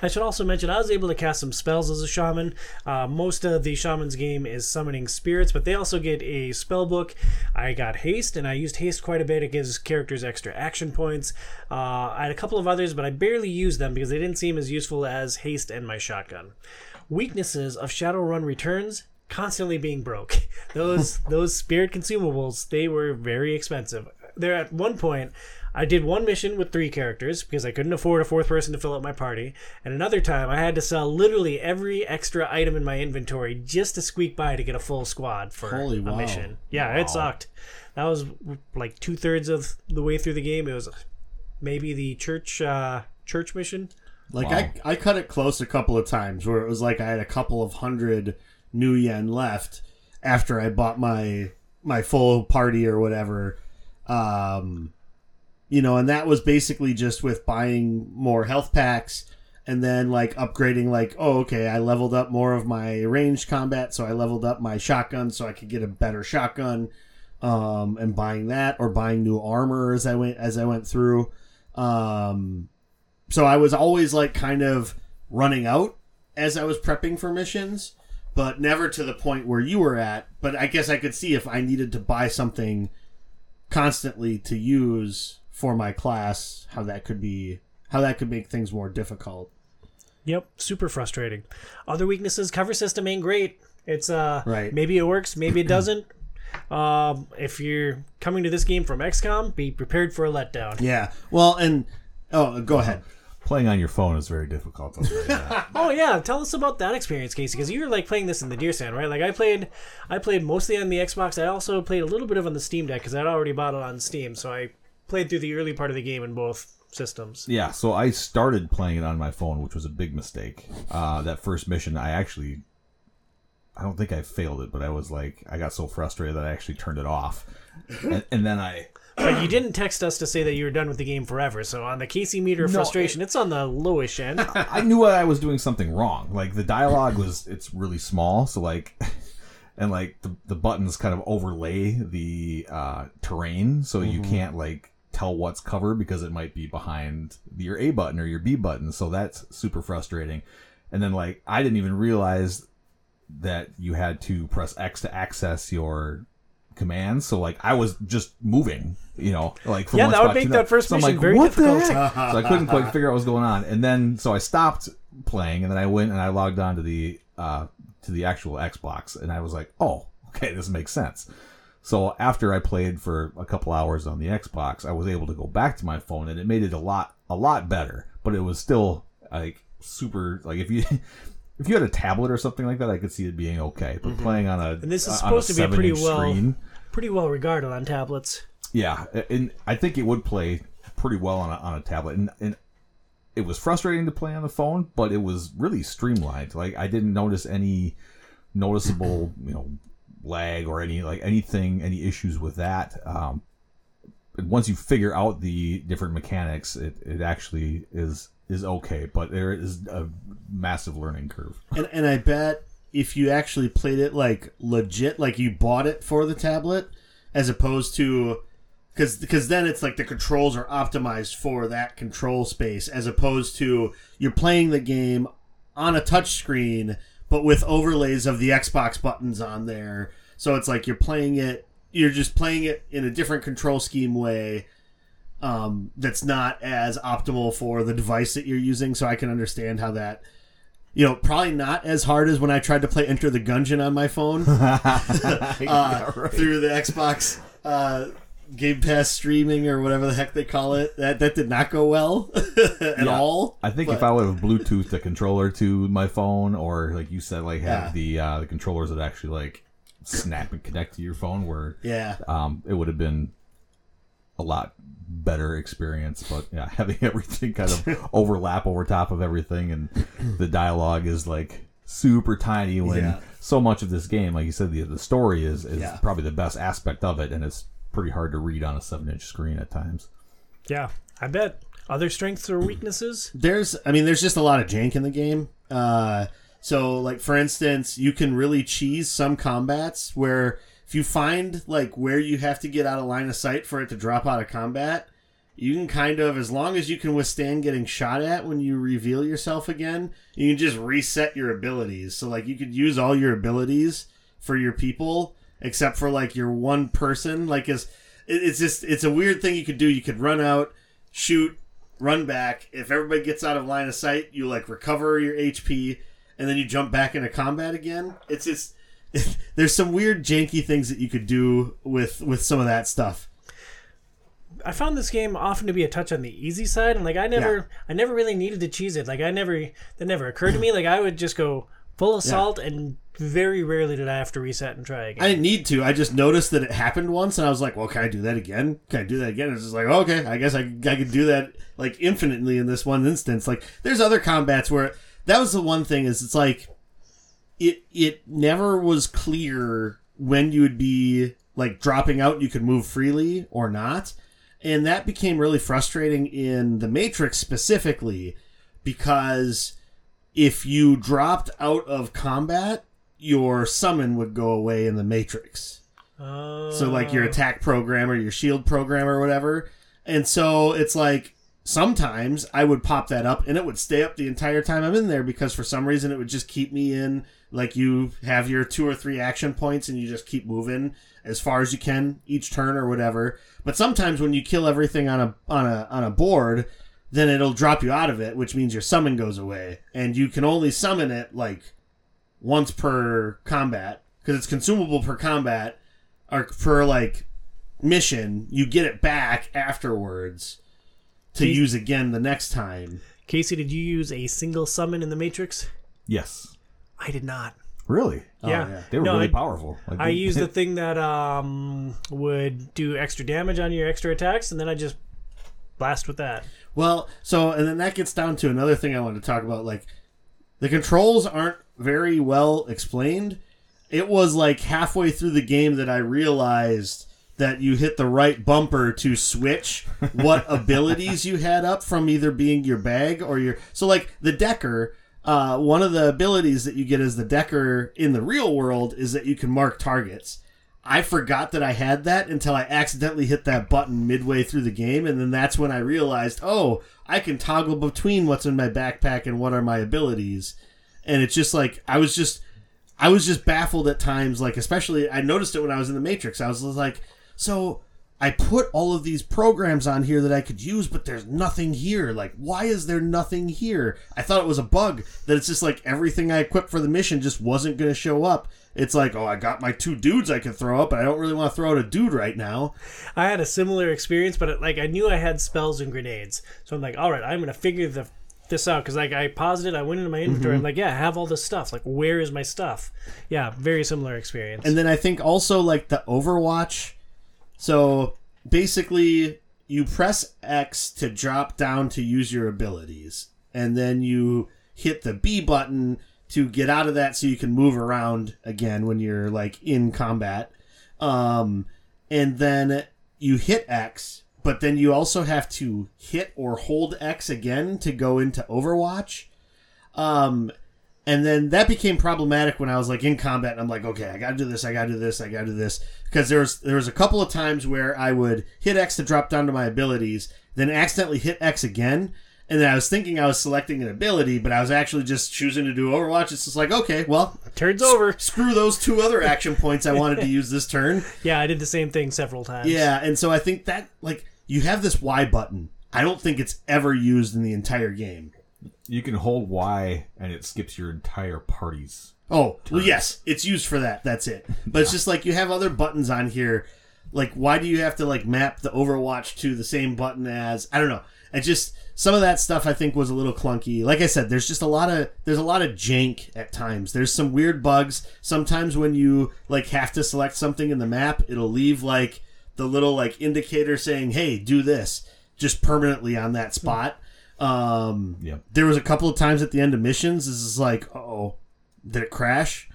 I should also mention I was able to cast some spells as a shaman. Uh, most of the shaman's game is summoning spirits, but they also get a spell book. I got haste, and I used haste quite a bit. It gives characters extra action points. Uh, I had a couple of others, but I barely used them because they didn't seem as useful as haste and my shotgun. Weaknesses of Shadowrun Returns: constantly being broke. Those those spirit consumables, they were very expensive. There at one point, I did one mission with three characters because I couldn't afford a fourth person to fill up my party. And another time, I had to sell literally every extra item in my inventory just to squeak by to get a full squad for Holy a wow. mission. Yeah, wow. It sucked. That was like two thirds of the way through the game. It was maybe the church uh, church mission. Like wow. I I cut it close a couple of times where it was like I had a couple of hundred new yen left after I bought my my full party or whatever, um, you know, and that was basically just with buying more health packs and then like upgrading, like, oh, okay, I leveled up more of my ranged combat, so I leveled up my shotgun so I could get a better shotgun, um, and buying that or buying new armor as I went as I went through. Um, so I was always like kind of running out as I was prepping for missions, but never to the point where you were at. But I guess I could see if I needed to buy something constantly to use for my class, how that could be, how that could make things more difficult. Yep, super frustrating. Other weaknesses: cover system ain't great. It's uh, right. Maybe it works, maybe it doesn't. um, if you're coming to this game from X COM, be prepared for a letdown. Yeah. Well, and oh, go ahead. Playing on your phone is very difficult. Oh yeah, tell us about that experience, Casey, because you were like playing this in the deer stand, right? Like I played, I played mostly on the Xbox. I also played a little bit of on the Steam Deck because I'd already bought it on Steam, so I played through the early part of the game in both systems. Yeah, so I started playing it on my phone, which was a big mistake. Uh, that first mission, I actually, I don't think I failed it, but I was like, I got so frustrated that I actually turned it off, and, and then I. But you didn't text us to say that you were done with the game forever. So on the Casey meter of no, frustration, it, it's on the lowish end. I knew I was doing something wrong. Like the dialogue was, it's really small. So like, and like the, the buttons kind of overlay the uh, terrain. So mm-hmm. you can't like tell what's covered because it might be behind your A button or your B button. So that's super frustrating. And then, like, I didn't even realize that you had to press X to access your commands. So, like, I was just moving, you know, like, from yeah, that would make that first mission so like, very what difficult. The heck? So I couldn't quite figure out what was going on. And then, so I stopped playing, and then I went and I logged on to the uh, to the actual Xbox, and I was like, oh, okay, this makes sense. So after I played for a couple hours on the Xbox, I was able to go back to my phone, and it made it a lot, a lot better. But it was still like super, like if you if you had a tablet or something like that, I could see it being okay. But mm-hmm. playing on a and this is supposed to be pretty well, screen, pretty well regarded on tablets. Yeah, and I think it would play pretty well on a, on a tablet. And, and it was frustrating to play on the phone, but it was really streamlined. Like I didn't notice any noticeable, you know. lag or any like anything any issues with that. Um once you figure out the different mechanics, it, it actually is is okay, but there is a massive learning curve. And and I bet if you actually played it like legit, like you bought it for the tablet, as opposed to because because then it's like the controls are optimized for that control space, as opposed to you're playing the game on a touch screen but with overlays of the Xbox buttons on there. So it's like you're playing it, you're just playing it in a different control scheme way um, that's not as optimal for the device that you're using. So I can understand how that, you know, probably not as hard as when I tried to play Enter the Gungeon on my phone uh, yeah, right. through the Xbox uh, Game Pass streaming or whatever the heck they call it. That that did not go well at yeah. all. I think but... if I would have Bluetoothed the controller to my phone, or like you said, like have yeah. the uh, the controllers that actually like snap and connect to your phone, where yeah, um, it would have been a lot better experience. But yeah, having everything kind of overlap over top of everything, and the dialogue is like super tiny. When yeah. so much of this game, like you said, the the story is is yeah. probably the best aspect of it, and it's pretty hard to read on a seven-inch screen at times. Yeah, I bet. Other strengths or weaknesses? There's, I mean, there's just a lot of jank in the game. Uh, so, like, for instance, you can really cheese some combats where if you find, like, where you have to get out of line of sight for it to drop out of combat, you can kind of, as long as you can withstand getting shot at when you reveal yourself again, you can just reset your abilities. So, like, you could use all your abilities for your people, except for, like, your one person. Like, is it's just, it's a weird thing you could do. You could run out, shoot, run back. If everybody gets out of line of sight, you, like, recover your H P, and then you jump back into combat again. It's just, it, there's some weird, janky things that you could do with, with some of that stuff. I found this game often to be a touch on the easy side, and, like, I never, yeah. I never really needed to cheese it. Like, I never, that never occurred to me. Like, I would just go full assault yeah. and... Very rarely did I have to reset and try again. I didn't need to. I just noticed that it happened once, and I was like, well, can I do that again? Can I do that again? It's just like, okay, I guess I, I could do that, like, infinitely in this one instance. Like, there's other combats where... That was the one thing, is it's like... It, it never was clear when you would be, like, dropping out, you could move freely or not. And that became really frustrating in The Matrix specifically, because if you dropped out of combat... your summon would go away in the Matrix. Oh. So, like, your attack program or your shield program or whatever. And so it's like, sometimes I would pop that up and it would stay up the entire time I'm in there, because for some reason it would just keep me in, like, you have your two or three action points and you just keep moving as far as you can each turn or whatever. But sometimes when you kill everything on a on a on a board, then it'll drop you out of it, which means your summon goes away. And you can only summon it, like, once per combat, because it's consumable per combat or per, like, mission. You get it back afterwards to Casey, use again the next time. Casey, did you use a single summon in the Matrix? Yes. I did not. Really? Yeah. Oh, yeah. They were no, really I, powerful. Like, I used the thing that um, would do extra damage on your extra attacks, and then I just blast with that. Well, so, and then that gets down to another thing I wanted to talk about, like, the controls aren't very well explained. It was like halfway through the game that I realized that you hit the right bumper to switch what abilities you had up from either being your bag or your... So, like, the Decker, uh, one of the abilities that you get as the Decker in the real world is that you can mark targets. I forgot that I had that until I accidentally hit that button midway through the game, and then that's when I realized, oh, I can toggle between what's in my backpack and what are my abilities. And it's just like, I was just, I was just baffled at times, like, especially, I noticed it when I was in the Matrix. I was like, so I put all of these programs on here that I could use, but there's nothing here. Like, why is there nothing here? I thought it was a bug, that it's just like everything I equipped for the mission just wasn't going to show up. It's like, oh, I got my two dudes I can throw up, but I don't really want to throw out a dude right now. I had a similar experience, but it, like I knew I had spells and grenades. So I'm like, all right, I'm going to figure the, this out. Because like, I paused it, I went into my inventory, mm-hmm. I'm like, yeah, I have all this stuff. Like, where is my stuff? Yeah, very similar experience. And then I think also like the Overwatch. So basically, you press X to drop down to use your abilities. And then you hit the B button to get out of that so you can move around again when you're, like, in combat. Um, and then you hit X, but then you also have to hit or hold X again to go into Overwatch. Um, and then that became problematic when I was, like, in combat, and I'm like, okay, I gotta do this, I gotta do this, I gotta do this. Because there was, there was a couple of times where I would hit X to drop down to my abilities, then accidentally hit X again. And then I was thinking I was selecting an ability, but I was actually just choosing to do Overwatch. It's just like, okay, well, turn's over. S- screw those two other action points I wanted to use this turn. Yeah, I did the same thing several times. Yeah, and so I think that, like, you have this Y button. I don't think it's ever used in the entire game. You can hold Y, and it skips your entire party's Oh, turns. Well, yes, it's used for that. That's it. But yeah. It's just like you have other buttons on here. Like, why do you have to, like, map the Overwatch to the same button as... I don't know. I just... Some of that stuff I think was a little clunky. Like I said, there's just a lot of there's a lot of jank at times. There's some weird bugs. Sometimes when you like have to select something in the map, it'll leave like the little like indicator saying, "Hey, do this," just permanently on that spot. Um, yep. There was a couple of times at the end of missions. This is like, "Uh-oh, did it crash?"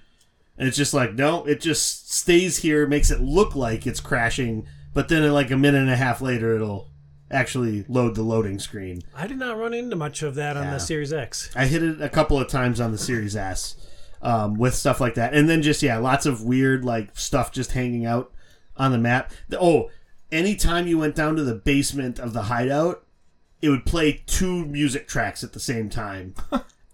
And it's just like, no, it just stays here, makes it look like it's crashing, but then like a minute and a half later, it'll actually load the loading screen. I did not run into much of that yeah. on the Series X. I hit it a couple of times on the Series S um, with stuff like that. And then just, yeah, lots of weird like stuff just hanging out on the map. The, oh, anytime you went down to the basement of the hideout, it would play two music tracks at the same time.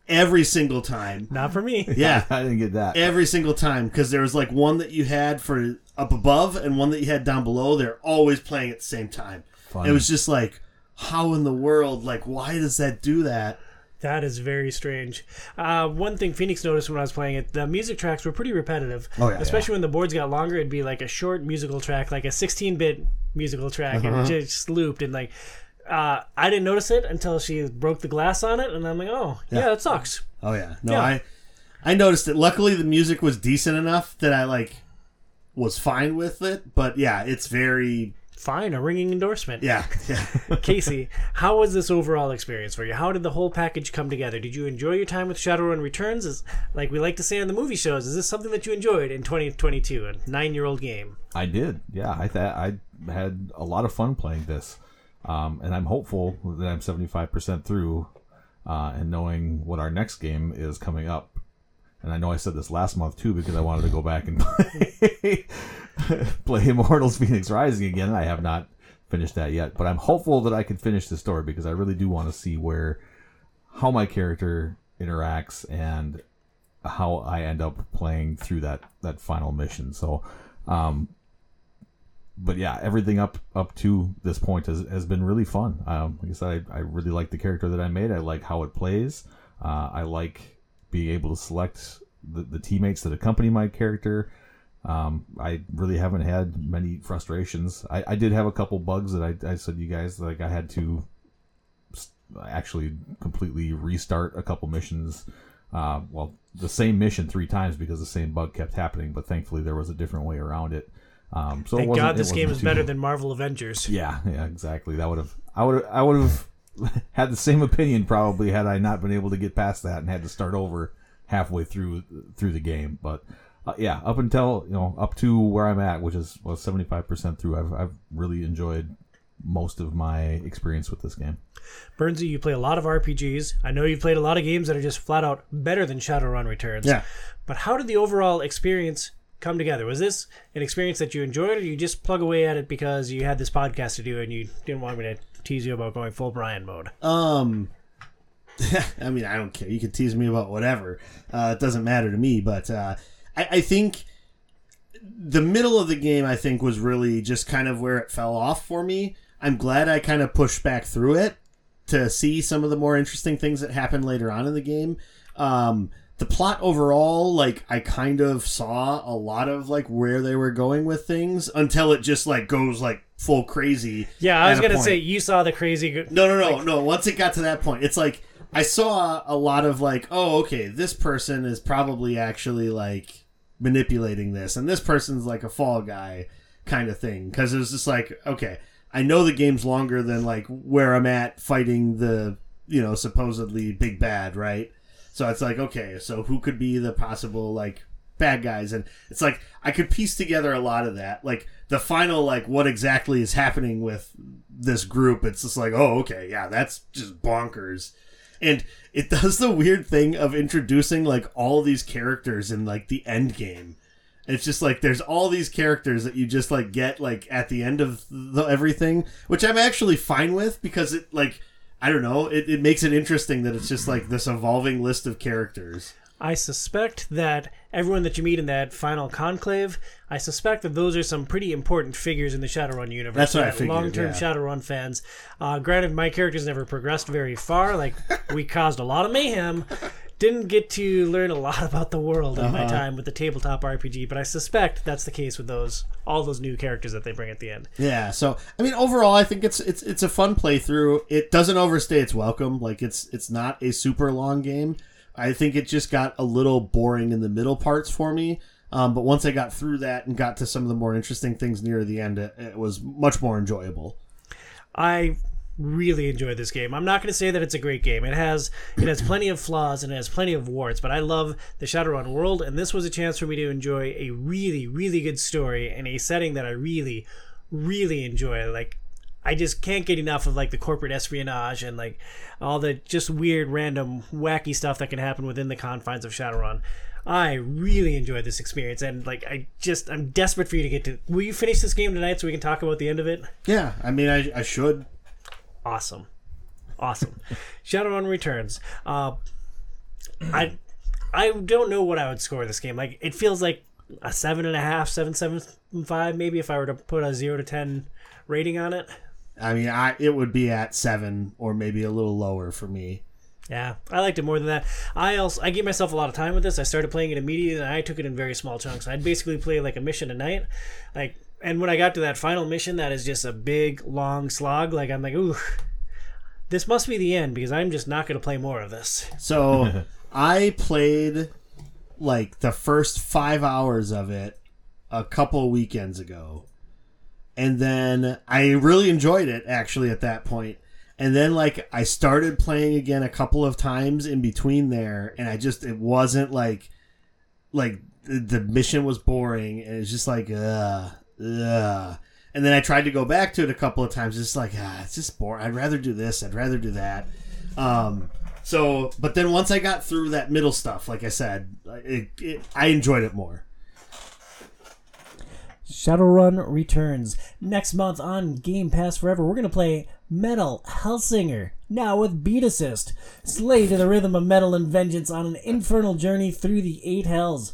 Every single time. Not for me. Yeah. I didn't get that. Every single time, because there was like one that you had for up above and one that you had down below. They're always playing at the same time. Funny. It was just like, how in the world? Like, why does that do that? That is very strange. Uh, one thing Phoenix noticed when I was playing it, the music tracks were pretty repetitive. Oh, yeah, especially yeah. when the boards got longer, it'd be like a short musical track, like a sixteen-bit musical track, uh-huh. and just looped. And like, uh, I didn't notice it until she broke the glass on it, and I'm like, oh, yeah, yeah that sucks. Oh, yeah. No, yeah. I, I noticed it. Luckily, the music was decent enough that I like was fine with it. But, yeah, it's very... Fine, a ringing endorsement. Yeah, yeah. Casey, how was this overall experience for you? How did the whole package come together? Did you enjoy your time with Shadowrun Returns? Is, like we like to say on the movie shows, is this something that you enjoyed in twenty twenty-two, a nine-year-old game? I did, yeah. I th- I had a lot of fun playing this, um, and I'm hopeful that I'm seventy-five percent through uh, and knowing what our next game is coming up. And I know I said this last month, too, because I wanted to go back and play, play Immortals Phoenix Rising again. And I have not finished that yet. But I'm hopeful that I can finish the story because I really do want to see where, how my character interacts and how I end up playing through that, that final mission. So, um, but yeah, everything up, up to this point has, has been really fun. Um, like I said, I, I really like the character that I made. I like how it plays. Uh, I like... being able to select the, the teammates that accompany my character. Um, I really haven't had many frustrations. I, I did have a couple bugs that I, I said to you guys, like I had to actually completely restart a couple missions. Uh, well, the same mission three times because the same bug kept happening, but thankfully there was a different way around it. Um, so thank God this game is better than Marvel Avengers. Yeah, yeah, exactly. That would have, I would, I would have, had the same opinion probably had I not been able to get past that and had to start over halfway through through the game. But uh, yeah, up until you know up to where I'm at, which is well seventy-five percent through, I've I've really enjoyed most of my experience with this game. Burnsy, you play a lot of R P Gs. I know you've played a lot of games that are just flat out better than Shadowrun Returns. Yeah. But how did the overall experience come together? Was this an experience that you enjoyed, or you just plug away at it because you had this podcast to do and you didn't want me to tease you about going full Brian mode? Um, I mean, I don't care. You could tease me about whatever. Uh, it doesn't matter to me, but uh, I, I think the middle of the game, I think, was really just kind of where it fell off for me. I'm glad I kind of pushed back through it to see some of the more interesting things that happened later on in the game. Um, the plot overall, like, I kind of saw a lot of, like, where they were going with things until it just, like, goes, like, full crazy. Yeah, I was going to say, you saw the crazy... Go- no, no, no, like- no. Once it got to that point, it's like, I saw a lot of, like, oh, okay, this person is probably actually, like, manipulating this, and this person's, like, a fall guy kind of thing. Because it was just like, okay, I know the game's longer than, like, where I'm at fighting the, you know, supposedly big bad, right? So it's like, okay, so who could be the possible, like, bad guys? And it's like, I could piece together a lot of that. Like, the final, like, what exactly is happening with this group, it's just like, oh, okay, yeah, that's just bonkers. And it does the weird thing of introducing, like, all these characters in, like, the end game. It's just like there's all these characters that you just like get like at the end of the, everything, which I'm actually fine with because it like I don't know it, it makes it interesting that it's just like this evolving list of characters. I suspect that everyone that you meet in that final conclave, I suspect that those are some pretty important figures in the Shadowrun universe. That's what I figured, long-term yeah. Shadowrun fans. Uh, granted, my characters never progressed very far. Like we caused a lot of mayhem. Didn't get to learn a lot about the world in uh-huh. my time with the tabletop R P G, but I suspect that's the case with those all those new characters that they bring at the end. Yeah, so I mean, overall, I think it's it's it's a fun playthrough. It doesn't overstay its welcome. Like it's it's not a super long game. I think it just got a little boring in the middle parts for me. Um, but once I got through that and got to some of the more interesting things near the end, it, it was much more enjoyable. I. Really enjoyed this game. I'm not going to say that it's a great game. It has it has plenty of flaws and it has plenty of warts, but I love the Shadowrun world, and this was a chance for me to enjoy a really, really good story and a setting that I really, really enjoy. Like, I just can't get enough of, like, the corporate espionage and, like, all the just weird, random, wacky stuff that can happen within the confines of Shadowrun. I really enjoyed this experience, and, like, I just, I'm desperate for you to get to... Will you finish this game tonight so we can talk about the end of it? Yeah, I mean, I, I should... Awesome. Awesome. Shadowrun Returns. Uh, I I don't know what I would score this game. Like, it feels like a seven point five, seven point seven five maybe if I were to put a zero to ten rating on it. I mean, I it would be at seven or maybe a little lower for me. Yeah, I liked it more than that. I also I gave myself a lot of time with this. I started playing it immediately, and I took it in very small chunks. I'd basically play, like, a mission a night. Like... And when I got to that final mission, that is just a big, long slog. Like, I'm like, ooh, this must be the end because I'm just not going to play more of this. So I played, like, the first five hours of it a couple weekends ago. And then I really enjoyed it, actually, at that point. And then, like, I started playing again a couple of times in between there. And I just, it wasn't, like, like, the mission was boring. And it's just like, ugh. Ugh. And then I tried to go back to it a couple of times. It's like, ah, it's just boring. I'd rather do this. I'd rather do that. Um, so, but then once I got through that middle stuff, like I said, it, it, I enjoyed it more. Shadowrun Returns. Next month on Game Pass Forever, we're going to play Metal Hellsinger, now with Beat Assist. Slay to the rhythm of metal and vengeance on an infernal journey through the eight hells.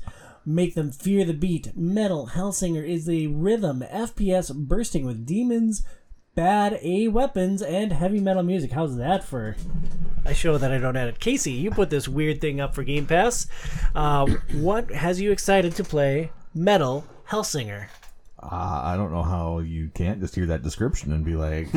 Make them fear the beat. Metal Hellsinger is a rhythm F P S bursting with demons, bad A weapons, and heavy metal music. How's that for... I show that I don't edit. Casey, you put this weird thing up for Game Pass. Uh, what has you excited to play Metal Hellsinger? Uh, I don't know how you can't just hear that description and be like,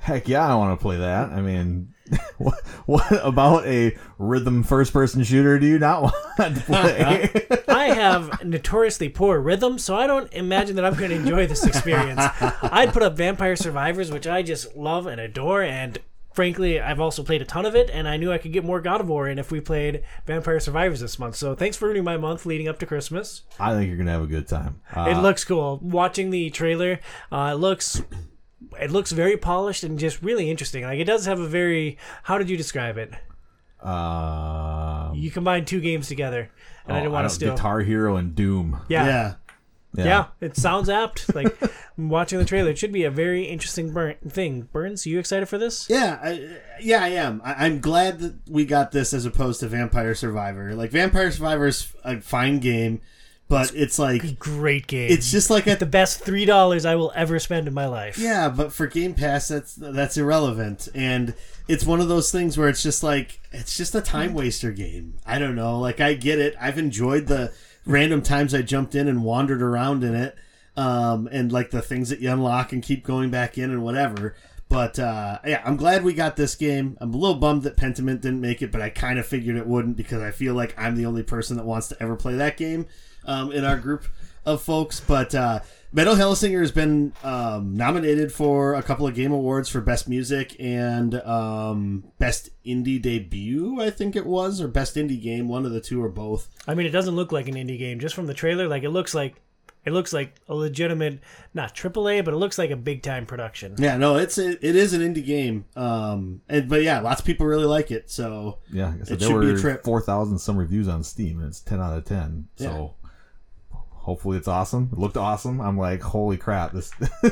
heck yeah, I want to play that. I mean... What, what about a rhythm first-person shooter do you not want to play? I have notoriously poor rhythm, so I don't imagine that I'm going to enjoy this experience. I'd put up Vampire Survivors, which I just love and adore, and frankly, I've also played a ton of it, and I knew I could get more God of War in if we played Vampire Survivors this month. So thanks for ruining my month leading up to Christmas. I think you're going to have a good time. Uh, it looks cool. Watching the trailer, uh, it looks... It looks very polished and just really interesting. Like, it does have a very... How did you describe it? Um, you combine two games together, and oh, I didn't want to steal. Guitar Hero and Doom. Yeah. yeah. Yeah, yeah, it sounds apt. Like, watching the trailer, it should be a very interesting burn- thing. Burns, are you excited for this? Yeah, I, yeah, I am. I, I'm glad that we got this as opposed to Vampire Survivor. Like, Vampire Survivor is a fine game, but it's, it's like... a great game. It's just like... A, the best three dollars I will ever spend in my life. Yeah, but for Game Pass, that's, that's irrelevant. And it's one of those things where it's just like... It's just a time waster game. I don't know. Like, I get it. I've enjoyed the... random times I jumped in and wandered around in it, um, and like the things that you unlock and keep going back in and whatever. But uh, yeah, I'm glad we got this game. I'm a little bummed that Pentiment didn't make it, but I kind of figured it wouldn't because I feel like I'm the only person that wants to ever play that game um, in our group of folks. But uh, Metal Hellsinger has been um, nominated for a couple of game awards for Best Music and um, Best Indie Debut, I think it was, or Best Indie Game, one of the two or both. I mean, it doesn't look like an indie game just from the trailer. Like, it looks like it looks like a legitimate, not triple A, but it looks like a big time production. Yeah, no, it's it, it is an indie game, um, and but yeah, lots of people really like it. So yeah, so it there should were be a trip. Four thousand some reviews on Steam, and it's ten out of ten. So. Yeah. Hopefully it's awesome. It looked awesome. I'm like, holy crap! This yeah.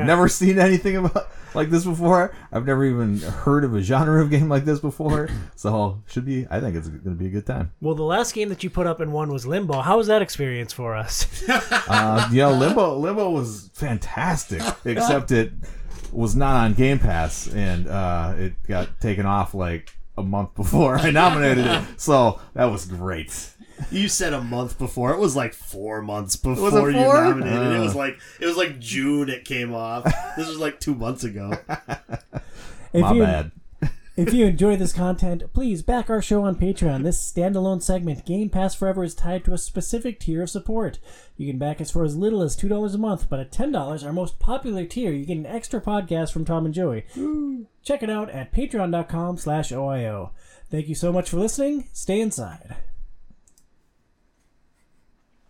I've never seen anything about like this before. I've never even heard of a genre of game like this before. So should be. I think it's going to be a good time. Well, the last game that you put up and won was Limbo. How was that experience for us? uh, yeah, Limbo. Limbo was fantastic. Except it was not on Game Pass, and uh, it got taken off like a month before I nominated it. So that was great. You said a month before. It was like four months before four? you nominated. Uh. It was like it was like June it came off. This was like two months ago. If My you, bad. If you enjoy this content, please back our show on Patreon. This standalone segment, Game Pass Forever, is tied to a specific tier of support. You can back us for as little as two dollars a month, but at ten dollars, our most popular tier, you get an extra podcast from Tom and Joey. Ooh. Check it out at patreon dot com slash O I O. Thank you so much for listening. Stay inside.